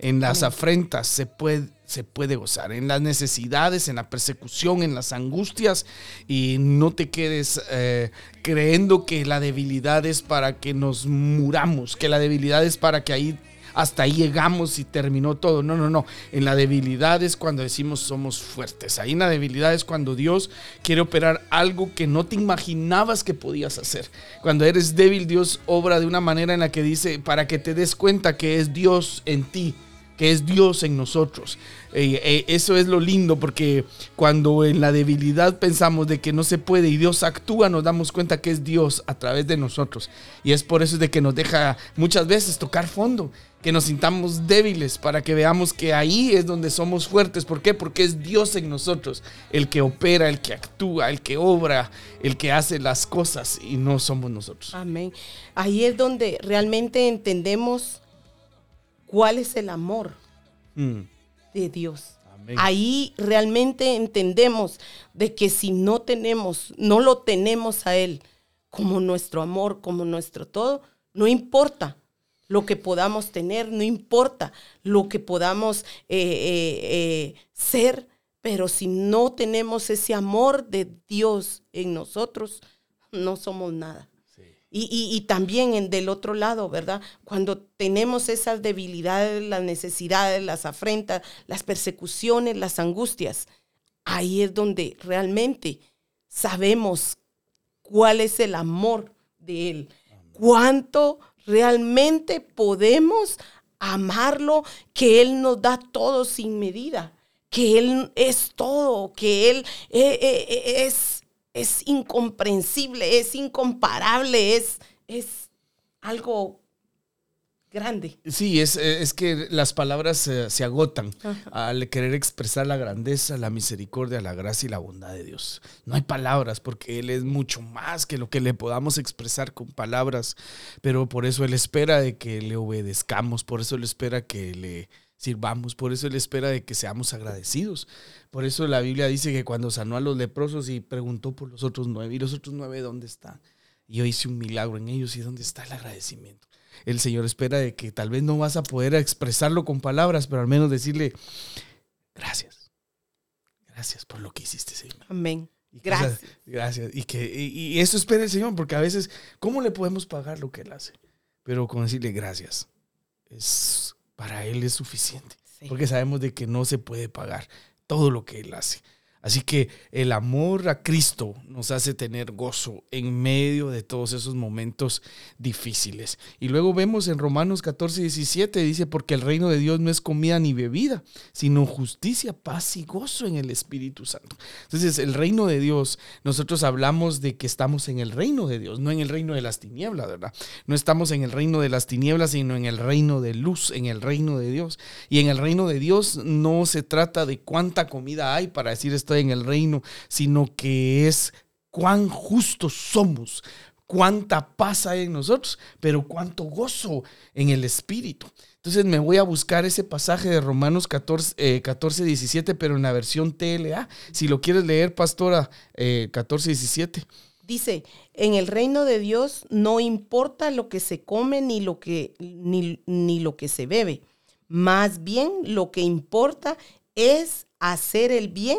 En las Amén. Afrentas se puede, se puede gozar, en las necesidades, en la persecución, en las angustias, y no te quedes eh, creyendo que la debilidad es para que nos muramos, que la debilidad es para que ahí hasta ahí llegamos y terminó todo. No, no, no. En la debilidad es cuando decimos somos fuertes. Ahí en la debilidad es cuando Dios quiere operar algo que no te imaginabas que podías hacer. Cuando eres débil, Dios obra de una manera en la que dice para que te des cuenta que es Dios en ti, que es Dios en nosotros. Eh, eh, eso es lo lindo, porque cuando en la debilidad pensamos de que no se puede y Dios actúa, nos damos cuenta que es Dios a través de nosotros, y es por eso de que nos deja muchas veces tocar fondo, que nos sintamos débiles, para que veamos que ahí es donde somos fuertes. ¿Por qué? Porque es Dios en nosotros el que opera, el que actúa, el que obra, el que hace las cosas, y no somos nosotros. Amén. Ahí es donde realmente entendemos cuál es el amor mm. de Dios. Amén. Ahí realmente entendemos de que si no tenemos, no lo tenemos a Él como nuestro amor, como nuestro todo, no importa lo que podamos tener, no importa lo que podamos eh, eh, eh, ser, pero si no tenemos ese amor de Dios en nosotros, no somos nada. Y, y, y también en, del otro lado, ¿verdad? Cuando tenemos esas debilidades, las necesidades, las afrentas, las persecuciones, las angustias, ahí es donde realmente sabemos cuál es el amor de Él. Amén. Cuánto realmente podemos amarlo, que Él nos da todo sin medida, que Él es todo, que Él eh, eh, es... Es incomprensible, es incomparable, es, es algo grande. Sí, es, es que las palabras se, se agotan Ajá. al querer expresar la grandeza, la misericordia, la gracia y la bondad de Dios. No hay palabras, porque Él es mucho más que lo que le podamos expresar con palabras, pero por eso Él espera de que le obedezcamos, por eso Él espera que le sirvamos, por eso Él espera de que seamos agradecidos. Por eso la Biblia dice que cuando sanó a los leprosos y preguntó por los otros nueve, ¿y los otros nueve dónde están? Y yo hice un milagro en ellos, ¿y dónde está el agradecimiento? El Señor espera de que tal vez no vas a poder expresarlo con palabras, pero al menos decirle, gracias, gracias por lo que hiciste, Señor. Amén. Gracias. Cosas, gracias. Y, que, y, y eso espera el Señor, porque a veces, ¿cómo le podemos pagar lo que Él hace? Pero con decirle gracias, es... para Él es suficiente, sí. porque sabemos de que no se puede pagar todo lo que Él hace. Así que el amor a Cristo nos hace tener gozo en medio de todos esos momentos difíciles. Y luego vemos en Romanos catorce, diecisiete, dice, porque el reino de Dios no es comida ni bebida, sino justicia, paz y gozo en el Espíritu Santo. Entonces, el reino de Dios, nosotros hablamos de que estamos en el reino de Dios, no en el reino de las tinieblas, ¿verdad? No estamos en el reino de las tinieblas, sino en el reino de luz, en el reino de Dios. Y en el reino de Dios no se trata de cuánta comida hay para decir esto en el reino, sino que es cuán justos somos, cuánta paz hay en nosotros, pero cuánto gozo en el Espíritu. Entonces me voy a buscar ese pasaje de Romanos catorce, diecisiete, pero en la versión T L A. Si lo quieres leer, pastora, eh, catorce, diecisiete. Dice, en el reino de Dios no importa lo que se come ni lo que, ni, ni lo que se bebe. Más bien lo que importa es hacer el bien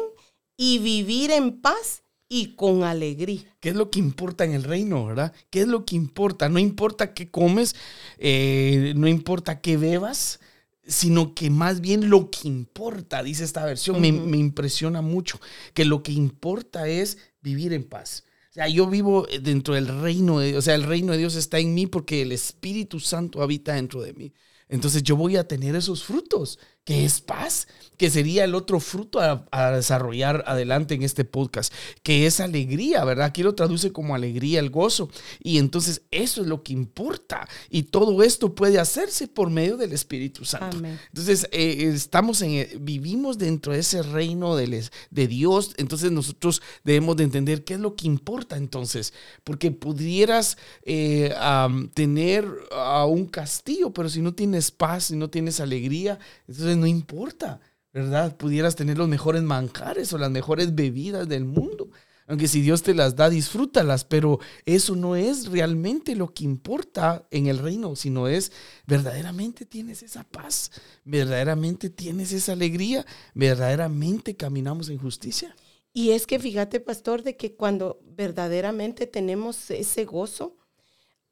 y vivir en paz y con alegría. ¿Qué es lo que importa en el reino, verdad? ¿Qué es lo que importa? No importa qué comes, eh, no importa qué bebas, sino que más bien lo que importa, dice esta versión, uh-huh. me, me impresiona mucho, que lo que importa es vivir en paz. sea, yo vivo dentro del reino de Dios. O sea, el reino de Dios está en mí porque el Espíritu Santo habita dentro de mí. Entonces yo voy a tener esos frutos, que es paz, que sería el otro fruto a, a desarrollar adelante en este podcast, que es alegría, ¿verdad? Aquí lo traduce como alegría, el gozo. Y entonces eso es lo que importa. Y todo esto puede hacerse por medio del Espíritu Santo. Amén. Entonces eh, estamos en, vivimos dentro de ese reino de, les, de Dios. Entonces nosotros debemos de entender qué es lo que importa entonces. Porque pudieras eh, um, tener uh, un castillo, pero si no tienes paz, si no tienes alegría, entonces no importa, ¿verdad? Pudieras tener los mejores manjares o las mejores bebidas del mundo, aunque si Dios te las da, disfrútalas, pero eso no es realmente lo que importa en el reino, sino es verdaderamente tienes esa paz, verdaderamente tienes esa alegría, verdaderamente caminamos en justicia. Y es que fíjate, pastor, de que cuando verdaderamente tenemos ese gozo,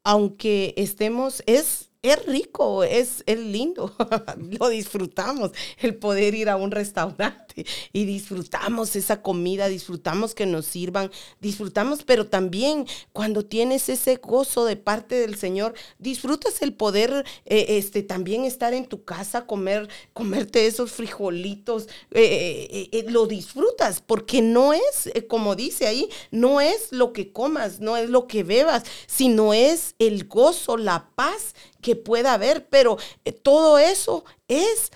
aunque estemos, es Es rico, es, es lindo, lo disfrutamos, el poder ir a un restaurante y disfrutamos esa comida, disfrutamos que nos sirvan, disfrutamos, pero también cuando tienes ese gozo de parte del Señor, disfrutas el poder eh, este, también estar en tu casa, comer, comerte esos frijolitos, eh, eh, eh, lo disfrutas, porque no es, eh, como dice ahí, no es lo que comas, no es lo que bebas, sino es el gozo, la paz que pueda haber, pero todo eso es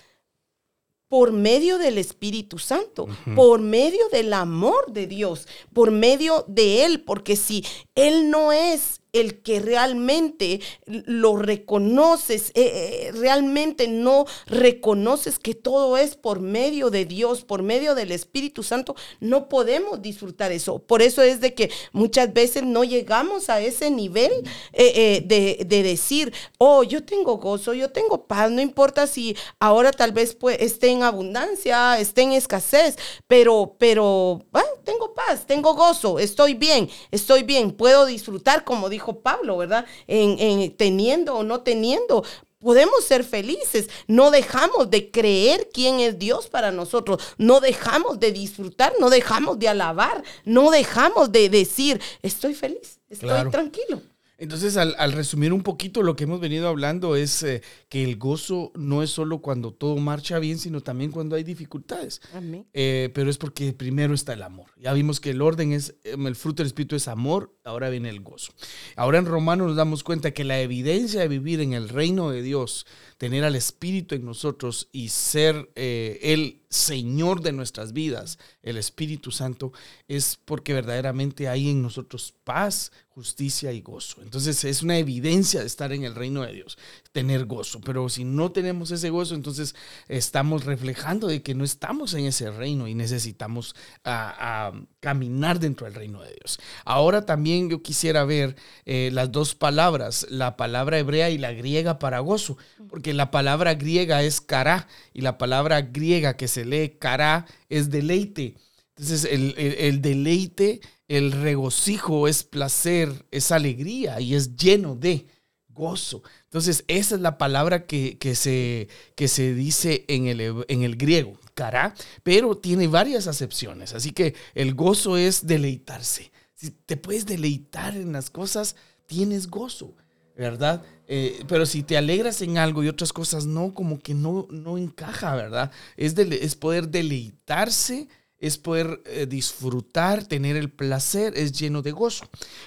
por medio del Espíritu Santo, uh-huh. por medio del amor de Dios, por medio de Él, porque si Él no es el que realmente lo reconoces, eh, realmente no reconoces que todo es por medio de Dios, por medio del Espíritu Santo, no podemos disfrutar eso. Por eso es de que muchas veces no llegamos a ese nivel eh, eh, de, de decir, oh, yo tengo gozo, yo tengo paz, no importa si ahora tal vez pues, esté en abundancia, esté en escasez, pero, pero ah, tengo paz, tengo gozo, estoy bien, estoy bien, puedo disfrutar como dijo Pablo, ¿verdad? En, en teniendo o no teniendo, podemos ser felices. No dejamos de creer quién es Dios para nosotros. No dejamos de disfrutar, no dejamos de alabar, no dejamos de decir, estoy feliz, estoy claro. tranquilo. Entonces, al, al resumir un poquito lo que hemos venido hablando es eh, que el gozo no es solo cuando todo marcha bien, sino también cuando hay dificultades. Amén. Eh, pero es porque primero está el amor. Ya vimos que el orden es, el fruto del Espíritu es amor, ahora viene el gozo. Ahora en Romanos nos damos cuenta que la evidencia de vivir en el reino de Dios, tener al Espíritu en nosotros y ser eh, Él Señor de nuestras vidas, el Espíritu Santo, es porque verdaderamente hay en nosotros paz, justicia y gozo. Entonces es una evidencia de estar en el reino de Dios, tener gozo, pero si no tenemos ese gozo, entonces estamos reflejando de que no estamos en ese reino y necesitamos a, a caminar dentro del reino de Dios. Ahora también yo quisiera ver eh, las dos palabras, la palabra hebrea y la griega para gozo, porque la palabra griega es cará y la palabra griega que se se lee cará es deleite. Entonces el, el, el deleite, el regocijo es placer, es alegría y es lleno de gozo. Entonces esa es la palabra que, que, se, que se dice en el, en el griego, cará, pero tiene varias acepciones. Así que el gozo es deleitarse. Si te puedes deleitar en las cosas, tienes gozo, ¿verdad? Eh, pero si te alegras en algo y otras cosas no, como que no, no encaja, ¿verdad? Es, de, es poder deleitarse, es poder eh, disfrutar, tener el placer, es lleno de gozo.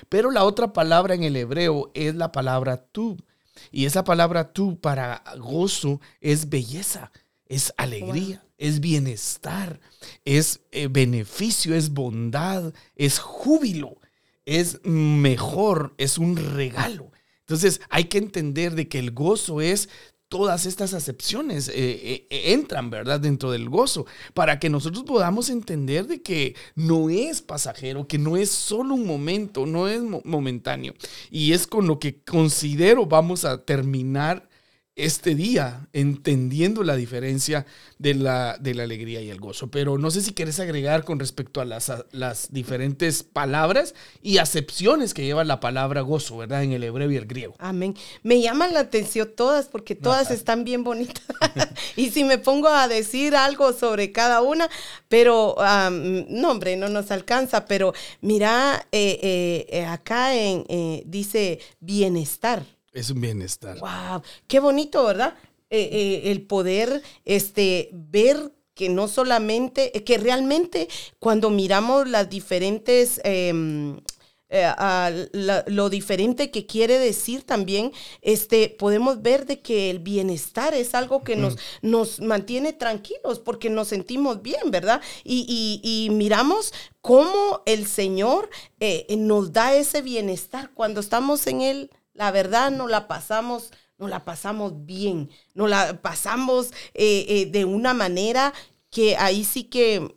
Pero la otra palabra en el hebreo es la palabra tub. Y esa palabra tub para gozo es belleza, es alegría, es bienestar, es eh, beneficio, es bondad, es júbilo, es mejor, es un regalo. Entonces hay que entender de que el gozo es, todas estas acepciones eh, eh, entran, ¿verdad? Dentro del gozo, para que nosotros podamos entender de que no es pasajero, que no es solo un momento, no es momentáneo. Y es con lo que considero vamos a terminar este día, entendiendo la diferencia de la, de la alegría y el gozo. Pero no sé si quieres agregar con respecto a las, a las diferentes palabras y acepciones que lleva la palabra gozo, ¿verdad? En el hebreo y el griego. Amén. Me llaman la atención todas, porque todas Ajá. están bien bonitas. Y si me pongo a decir algo sobre cada una, pero um, no, hombre, no nos alcanza. Pero mira, eh, eh, acá en, eh, dice bienestar. Es un bienestar. ¡Wow! ¡Qué bonito!, ¿verdad? Eh, eh, el poder este, ver que no solamente, que realmente cuando miramos las diferentes, eh, eh, a, la, lo diferente que quiere decir también, este, podemos ver de que el bienestar es algo que nos, mm. nos mantiene tranquilos porque nos sentimos bien, ¿verdad? Y, y, y miramos cómo el Señor eh, nos da ese bienestar cuando estamos en Él. La verdad, no la pasamos, no la pasamos bien, no la pasamos eh, eh, de una manera que ahí sí que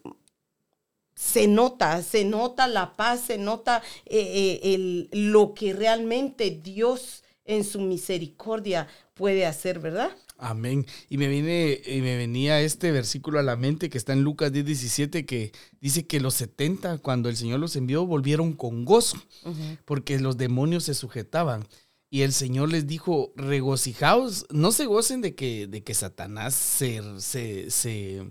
se nota, se nota la paz, se nota eh, eh, el, lo que realmente Dios en su misericordia puede hacer, ¿verdad? Amén. Y me viene, y me venía este versículo a la mente que está en Lucas diez diecisiete, que dice que los setenta, cuando el Señor los envió, volvieron con gozo, uh-huh. porque los demonios se sujetaban. Y el Señor les dijo: regocijaos, no se gocen de que, de que Satanás se, se, se,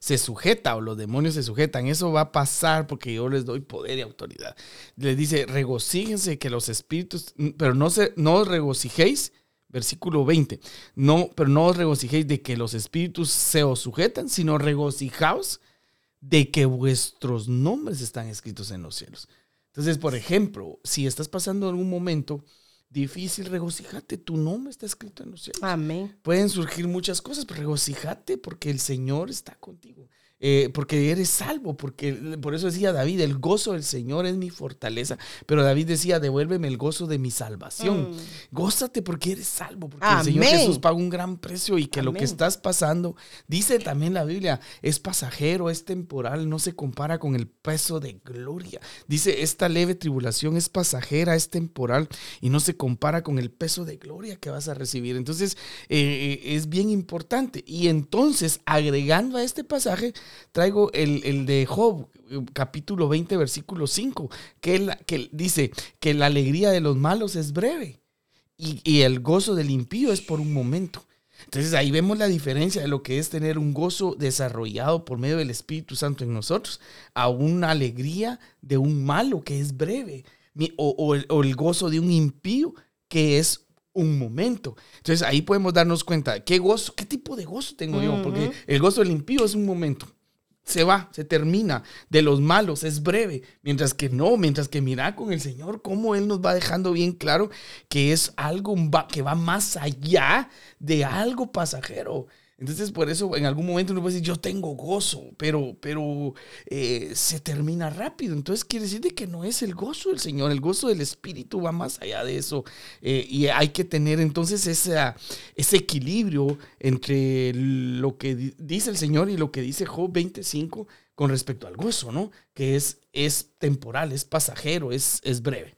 se sujeta o los demonios se sujetan. Eso va a pasar porque yo les doy poder y autoridad. Les dice: regocíjense que los espíritus, pero no, se, no os regocijéis. Versículo veinte, no, pero no os regocijéis de que los espíritus se os sujetan, sino regocijaos de que vuestros nombres están escritos en los cielos. Entonces, por ejemplo, si estás pasando algún momento difícil, regocijate, tu nombre está escrito en los cielos. Amén. Pueden surgir muchas cosas, pero regocijate porque el Señor está contigo. Eh, porque eres salvo, porque por eso decía David: el gozo del Señor es mi fortaleza. Pero David decía: devuélveme el gozo de mi salvación. Mm. Gózate porque eres salvo, porque Amén. El Señor Jesús pagó un gran precio y que Amén. Lo que estás pasando, dice también la Biblia, es pasajero, es temporal, no se compara con el peso de gloria. Dice: esta leve tribulación es pasajera, es temporal y no se compara con el peso de gloria que vas a recibir. Entonces eh, es bien importante. Y entonces, agregando a este pasaje, traigo el, el de Job, capítulo veinte, versículo cinco, que, la, que dice que la alegría de los malos es breve y, y el gozo del impío es por un momento. Entonces ahí vemos la diferencia de lo que es tener un gozo desarrollado por medio del Espíritu Santo en nosotros a una alegría de un malo que es breve o, o, el, o el gozo de un impío que es un momento. Entonces ahí podemos darnos cuenta qué gozo, qué tipo de gozo tengo uh-huh. yo, porque el gozo del impío es un momento, se va, se termina, de los malos es breve, mientras que no, mientras que mira con el Señor cómo Él nos va dejando bien claro que es algo que va más allá de algo pasajero. Entonces, por eso en algún momento uno puede decir: yo tengo gozo, pero, pero eh, se termina rápido. Entonces quiere decir de que no es el gozo del Señor, el gozo del Espíritu va más allá de eso. Eh, y hay que tener entonces esa, ese equilibrio entre lo que dice el Señor y lo que dice Job veinticinco con respecto al gozo, ¿no? Que es, es temporal, es pasajero, es, es breve.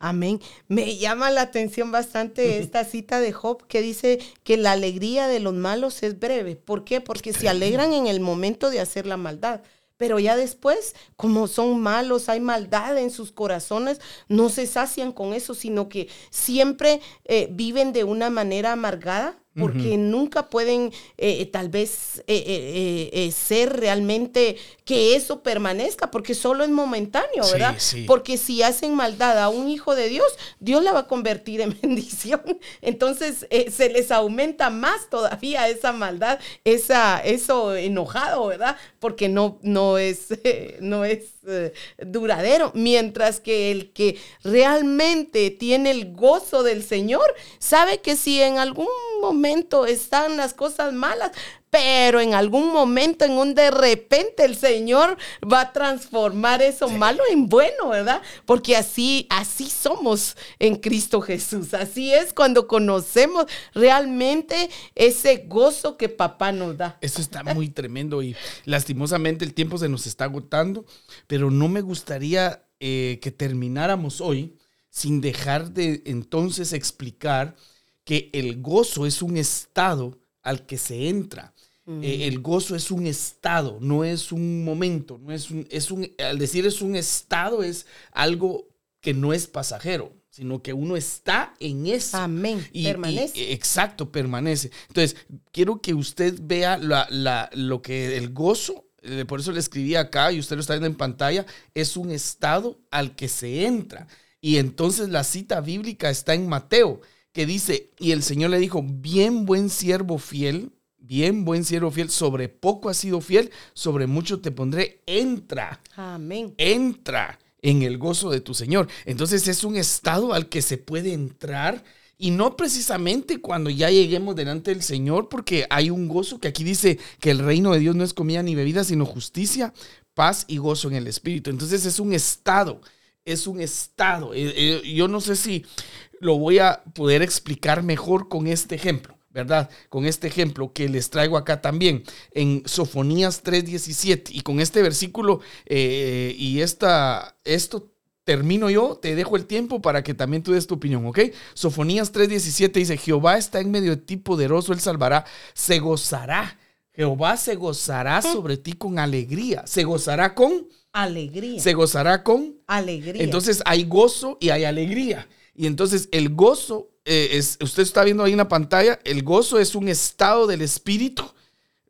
Amén. Me llama la atención bastante esta cita de Job que dice que la alegría de los malos es breve. ¿Por qué? Porque se alegran en el momento de hacer la maldad. Pero ya después, como son malos, hay maldad en sus corazones, no se sacian con eso, sino que siempre eh, viven de una manera amargada. Porque uh-huh. nunca pueden eh, tal vez eh, eh, eh, ser realmente que eso permanezca, porque solo es momentáneo, ¿verdad? Sí, sí. Porque si hacen maldad a un hijo de Dios, Dios la va a convertir en bendición. Entonces eh, se les aumenta más todavía esa maldad, esa, eso enojado, ¿verdad? Porque no, no es, eh, no es eh, duradero. Mientras que el que realmente tiene el gozo del Señor sabe que si en algún momento están las cosas malas, pero en algún momento, en un de repente, el Señor va a transformar eso sí. malo en bueno, ¿verdad? Porque así, así somos en Cristo Jesús. Así es cuando conocemos realmente ese gozo que papá nos da. Eso está muy tremendo y lastimosamente el tiempo se nos está agotando, pero no me gustaría eh, que termináramos hoy sin dejar de entonces explicar que el gozo es un estado al que se entra. Mm. Eh, el gozo es un estado, no es un momento, no es un, es un, al decir es un estado, es algo que no es pasajero, sino que uno está en eso. Amén. Y, permanece. Y, exacto, permanece. Entonces, quiero que usted vea la, la, lo que el gozo, por eso le escribí acá y usted lo está viendo en pantalla, es un estado al que se entra. Y entonces la cita bíblica está en Mateo, que dice, y el Señor le dijo, bien buen siervo fiel, bien buen siervo fiel, sobre poco has sido fiel, sobre mucho te pondré, entra. Amén. Entra en el gozo de tu Señor. Entonces es un estado al que se puede entrar, y no precisamente cuando ya lleguemos delante del Señor, porque hay un gozo que aquí dice que el reino de Dios no es comida ni bebida, sino justicia, paz y gozo en el Espíritu. Entonces es un estado, es un estado. Yo no sé si lo voy a poder explicar mejor con este ejemplo, ¿verdad? Con este ejemplo que les traigo acá también, en Sofonías tres diecisiete. Y con este versículo eh, y esta, esto termino yo, te dejo el tiempo para que también tú des tu opinión, ¿ok? Sofonías tres diecisiete dice, Jehová está en medio de ti, poderoso, él salvará, se gozará. Jehová se gozará sobre ti con alegría. Se gozará con alegría. Se gozará con alegría. Entonces hay gozo y hay alegría. Y entonces el gozo, eh, es, usted está viendo ahí en la pantalla, el gozo es un estado del espíritu,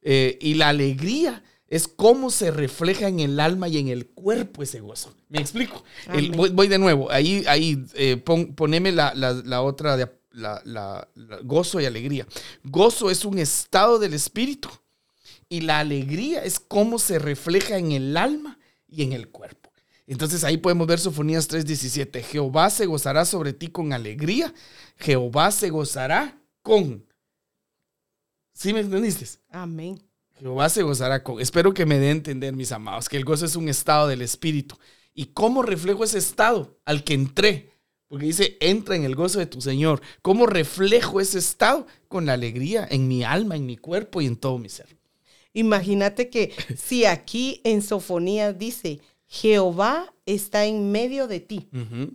eh, y la alegría es cómo se refleja en el alma y en el cuerpo ese gozo. ¿Me explico? El, voy, voy de nuevo, ahí, ahí eh, pon, poneme la, la, la otra, de, la, la, la, gozo y alegría. Gozo es un estado del espíritu y la alegría es cómo se refleja en el alma y en el cuerpo. Entonces ahí podemos ver Sofonías tres diecisiete. Jehová se gozará sobre ti con alegría. Jehová se gozará con... ¿Sí me entendiste? Amén. Jehová se gozará con... Espero que me dé a entender, mis amados, que el gozo es un estado del espíritu. ¿Y cómo reflejo ese estado al que entré? Porque dice, entra en el gozo de tu Señor. ¿Cómo reflejo ese estado? Con la alegría en mi alma, en mi cuerpo y en todo mi ser. Imagínate que si aquí en Sofonías dice... Jehová está en medio de ti, uh-huh.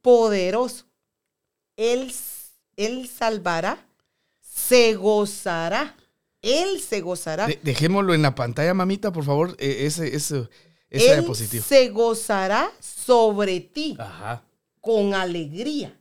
poderoso, él, él salvará, se gozará, Él se gozará. De, dejémoslo en la pantalla, mamita, por favor, ese, ese, ese diapositivo. Él se gozará sobre ti, ajá. con alegría,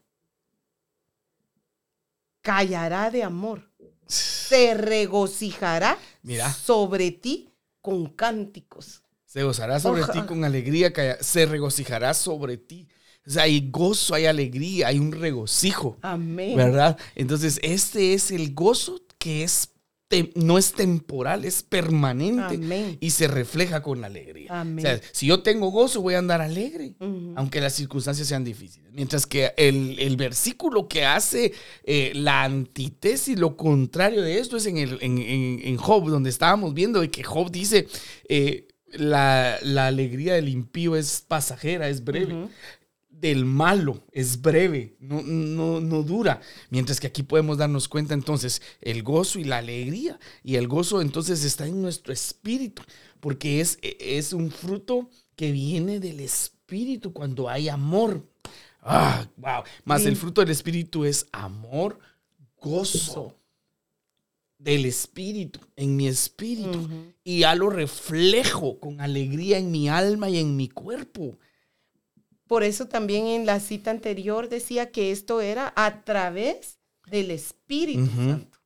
callará de amor, se regocijará Mira. sobre ti con cánticos. Se gozará sobre Oja. ti con alegría, se regocijará sobre ti. O sea, hay gozo, hay alegría, hay un regocijo. Amén. ¿Verdad? Entonces, este es el gozo que es tem- no es temporal, es permanente. Amén. Y se refleja con la alegría. Amén. O sea, si yo tengo gozo, voy a andar alegre, uh-huh. aunque las circunstancias sean difíciles. Mientras que el, el versículo que hace eh, la antítesis, lo contrario de esto, es en, el, en, en, en Job, donde estábamos viendo que Job dice... Eh, La, la alegría del impío es pasajera, es breve. Uh-huh. Del malo es breve, no, no, no dura. Mientras que aquí podemos darnos cuenta entonces el gozo y la alegría. Y el gozo entonces está en nuestro espíritu, porque es, es un fruto que viene del espíritu cuando hay amor. Ah, wow. Más sí. El fruto del espíritu es amor, gozo. Del espíritu, en mi espíritu, uh-huh. y ya lo reflejo con alegría en mi alma y en mi cuerpo. Por eso también en la cita anterior decía que esto era a través del Espíritu uh-huh. Santo.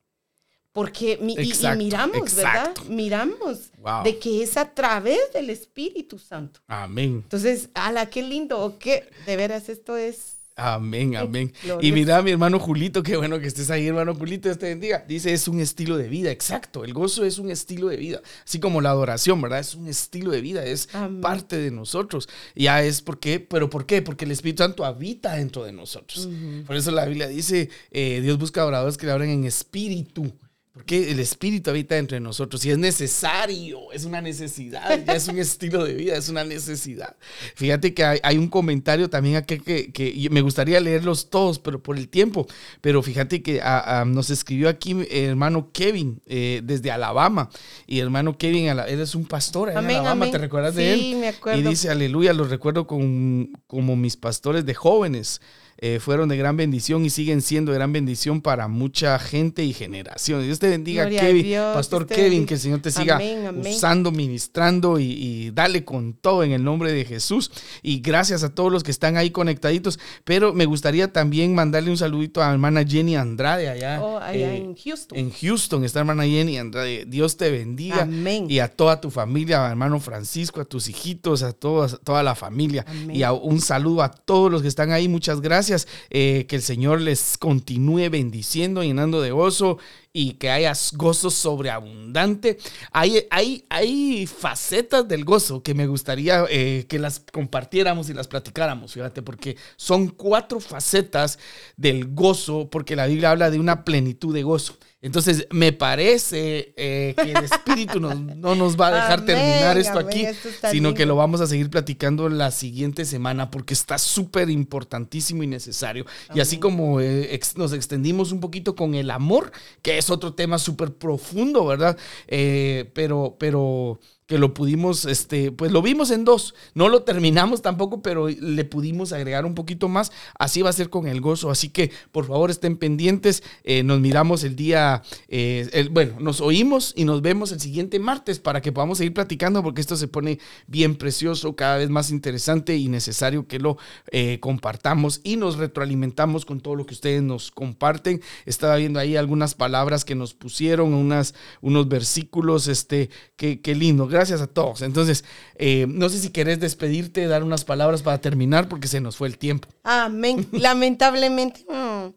Porque mi, exacto, y, y miramos, exacto. ¿verdad? Miramos wow. de que es a través del Espíritu Santo. Amén. Entonces, ala, qué lindo, qué, de veras esto es. Amén, amén. Y mira, mi hermano Julito, qué bueno que estés ahí, hermano Julito, Dios te bendiga. Dice, es un estilo de vida, exacto. El gozo es un estilo de vida, así como la adoración, ¿verdad? Es un estilo de vida, es amén. Parte de nosotros. Ya es porque, ¿pero por qué? Porque el Espíritu Santo habita dentro de nosotros. Uh-huh. Por eso la Biblia dice, eh, Dios busca adoradores que le adoren en espíritu. Porque el Espíritu habita entre nosotros y es necesario, es una necesidad, ya es un estilo de vida, es una necesidad. Fíjate que hay, hay un comentario también aquí que, que me gustaría leerlos todos, pero por el tiempo. Pero fíjate que a, a, nos escribió aquí eh, hermano Kevin eh, desde Alabama. Y hermano Kevin, él es un pastor en Alabama, amén. ¿Te recuerdas sí, de él? Sí, me acuerdo. Y dice, aleluya, los recuerdo con, como mis pastores de jóvenes. eh, fueron de gran bendición y siguen siendo de gran bendición para mucha gente y generaciones. Dios te bendiga, Gloria Kevin, Dios, Pastor Kevin, bendiga. Que el Señor te siga amén, amén. usando, ministrando y, y dale con todo en el nombre de Jesús. Y gracias a todos los que están ahí conectaditos, pero me gustaría también mandarle un saludito a mi hermana Jenny Andrade allá, oh, allá eh, en Houston. En Houston está hermana Jenny Andrade. Dios te bendiga. Amén. Y a toda tu familia, hermano Francisco, a tus hijitos, a todas, toda la familia. Amén. Y a un saludo a todos los que están ahí. Muchas gracias. Eh, que el Señor les continúe bendiciendo, llenando de gozo y que haya gozo sobreabundante. Hay, hay, hay facetas del gozo que me gustaría eh, que las compartiéramos y las platicáramos, fíjate, porque son cuatro facetas del gozo, porque la Biblia habla de una plenitud de gozo. Entonces, me parece eh, que el Espíritu no, no nos va a dejar amén, terminar esto amén, aquí, esto sino lindo. Que lo vamos a seguir platicando la siguiente semana porque está súper importantísimo y necesario. Amén. Y así como eh, ex, nos extendimos un poquito con el amor, que es otro tema súper profundo, ¿verdad? Eh, pero... pero que lo pudimos, este, pues lo vimos en dos, no lo terminamos tampoco, pero le pudimos agregar un poquito más. Así va a ser con el gozo, así que por favor estén pendientes, eh, nos miramos el día, eh, el, bueno, nos oímos y nos vemos el siguiente martes para que podamos seguir platicando, porque esto se pone bien precioso, cada vez más interesante y necesario que lo eh, compartamos y nos retroalimentamos con todo lo que ustedes nos comparten. Estaba viendo ahí algunas palabras que nos pusieron, unas, unos versículos, este, que, que lindo. Gracias a todos. Entonces, eh, no sé si querés despedirte, dar unas palabras para terminar, porque se nos fue el tiempo. Amén. Lamentablemente, mmm,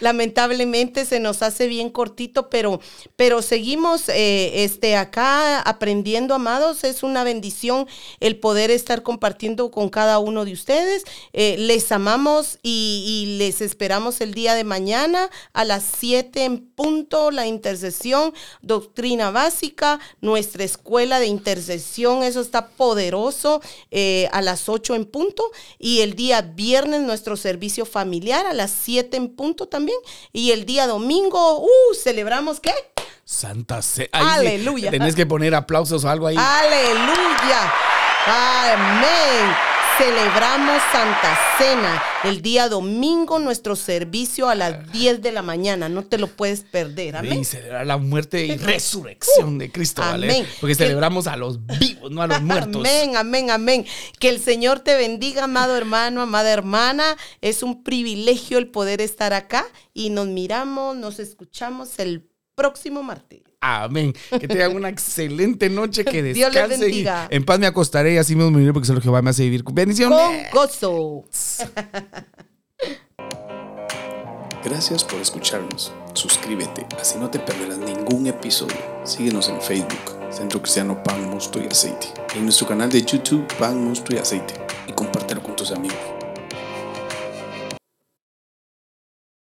lamentablemente se nos hace bien cortito, pero, pero seguimos eh, este, acá aprendiendo, amados. Es una bendición el poder estar compartiendo con cada uno de ustedes. Eh, les amamos y, y les esperamos el día de mañana a las siete en punto, la intercesión, doctrina básica, nuestra escuela de intercesión, eso está poderoso, eh, a las ocho en punto, y el día viernes nuestro servicio familiar a las siete en punto también, y el día domingo, uh, celebramos ¿qué? Santa Cena. Aleluya. Tenés que poner aplausos o algo ahí. Aleluya. Amén. Celebramos Santa Cena el día domingo, nuestro servicio a las diez de la mañana. No te lo puedes perder, amén. Y celebrar la muerte y resurrección uh, de Cristo, ¿vale? Amén. Porque celebramos que... a los vivos, no a los muertos. Amén, amén, amén. Que el Señor te bendiga, amado hermano, amada hermana. Es un privilegio el poder estar acá y nos miramos, nos escuchamos el próximo martes. Amén. Que tengan una excelente noche, que descansen. Dios les bendiga. En paz me acostaré y así me dormiré, porque solo Jehová me hace vivir con bendición. Con gozo. Gracias por escucharnos. Suscríbete, así no te perderás ningún episodio. Síguenos en Facebook, Centro Cristiano Pan, Mosto y Aceite. En nuestro canal de YouTube, Pan, Mosto y Aceite. Y compártelo con tus amigos.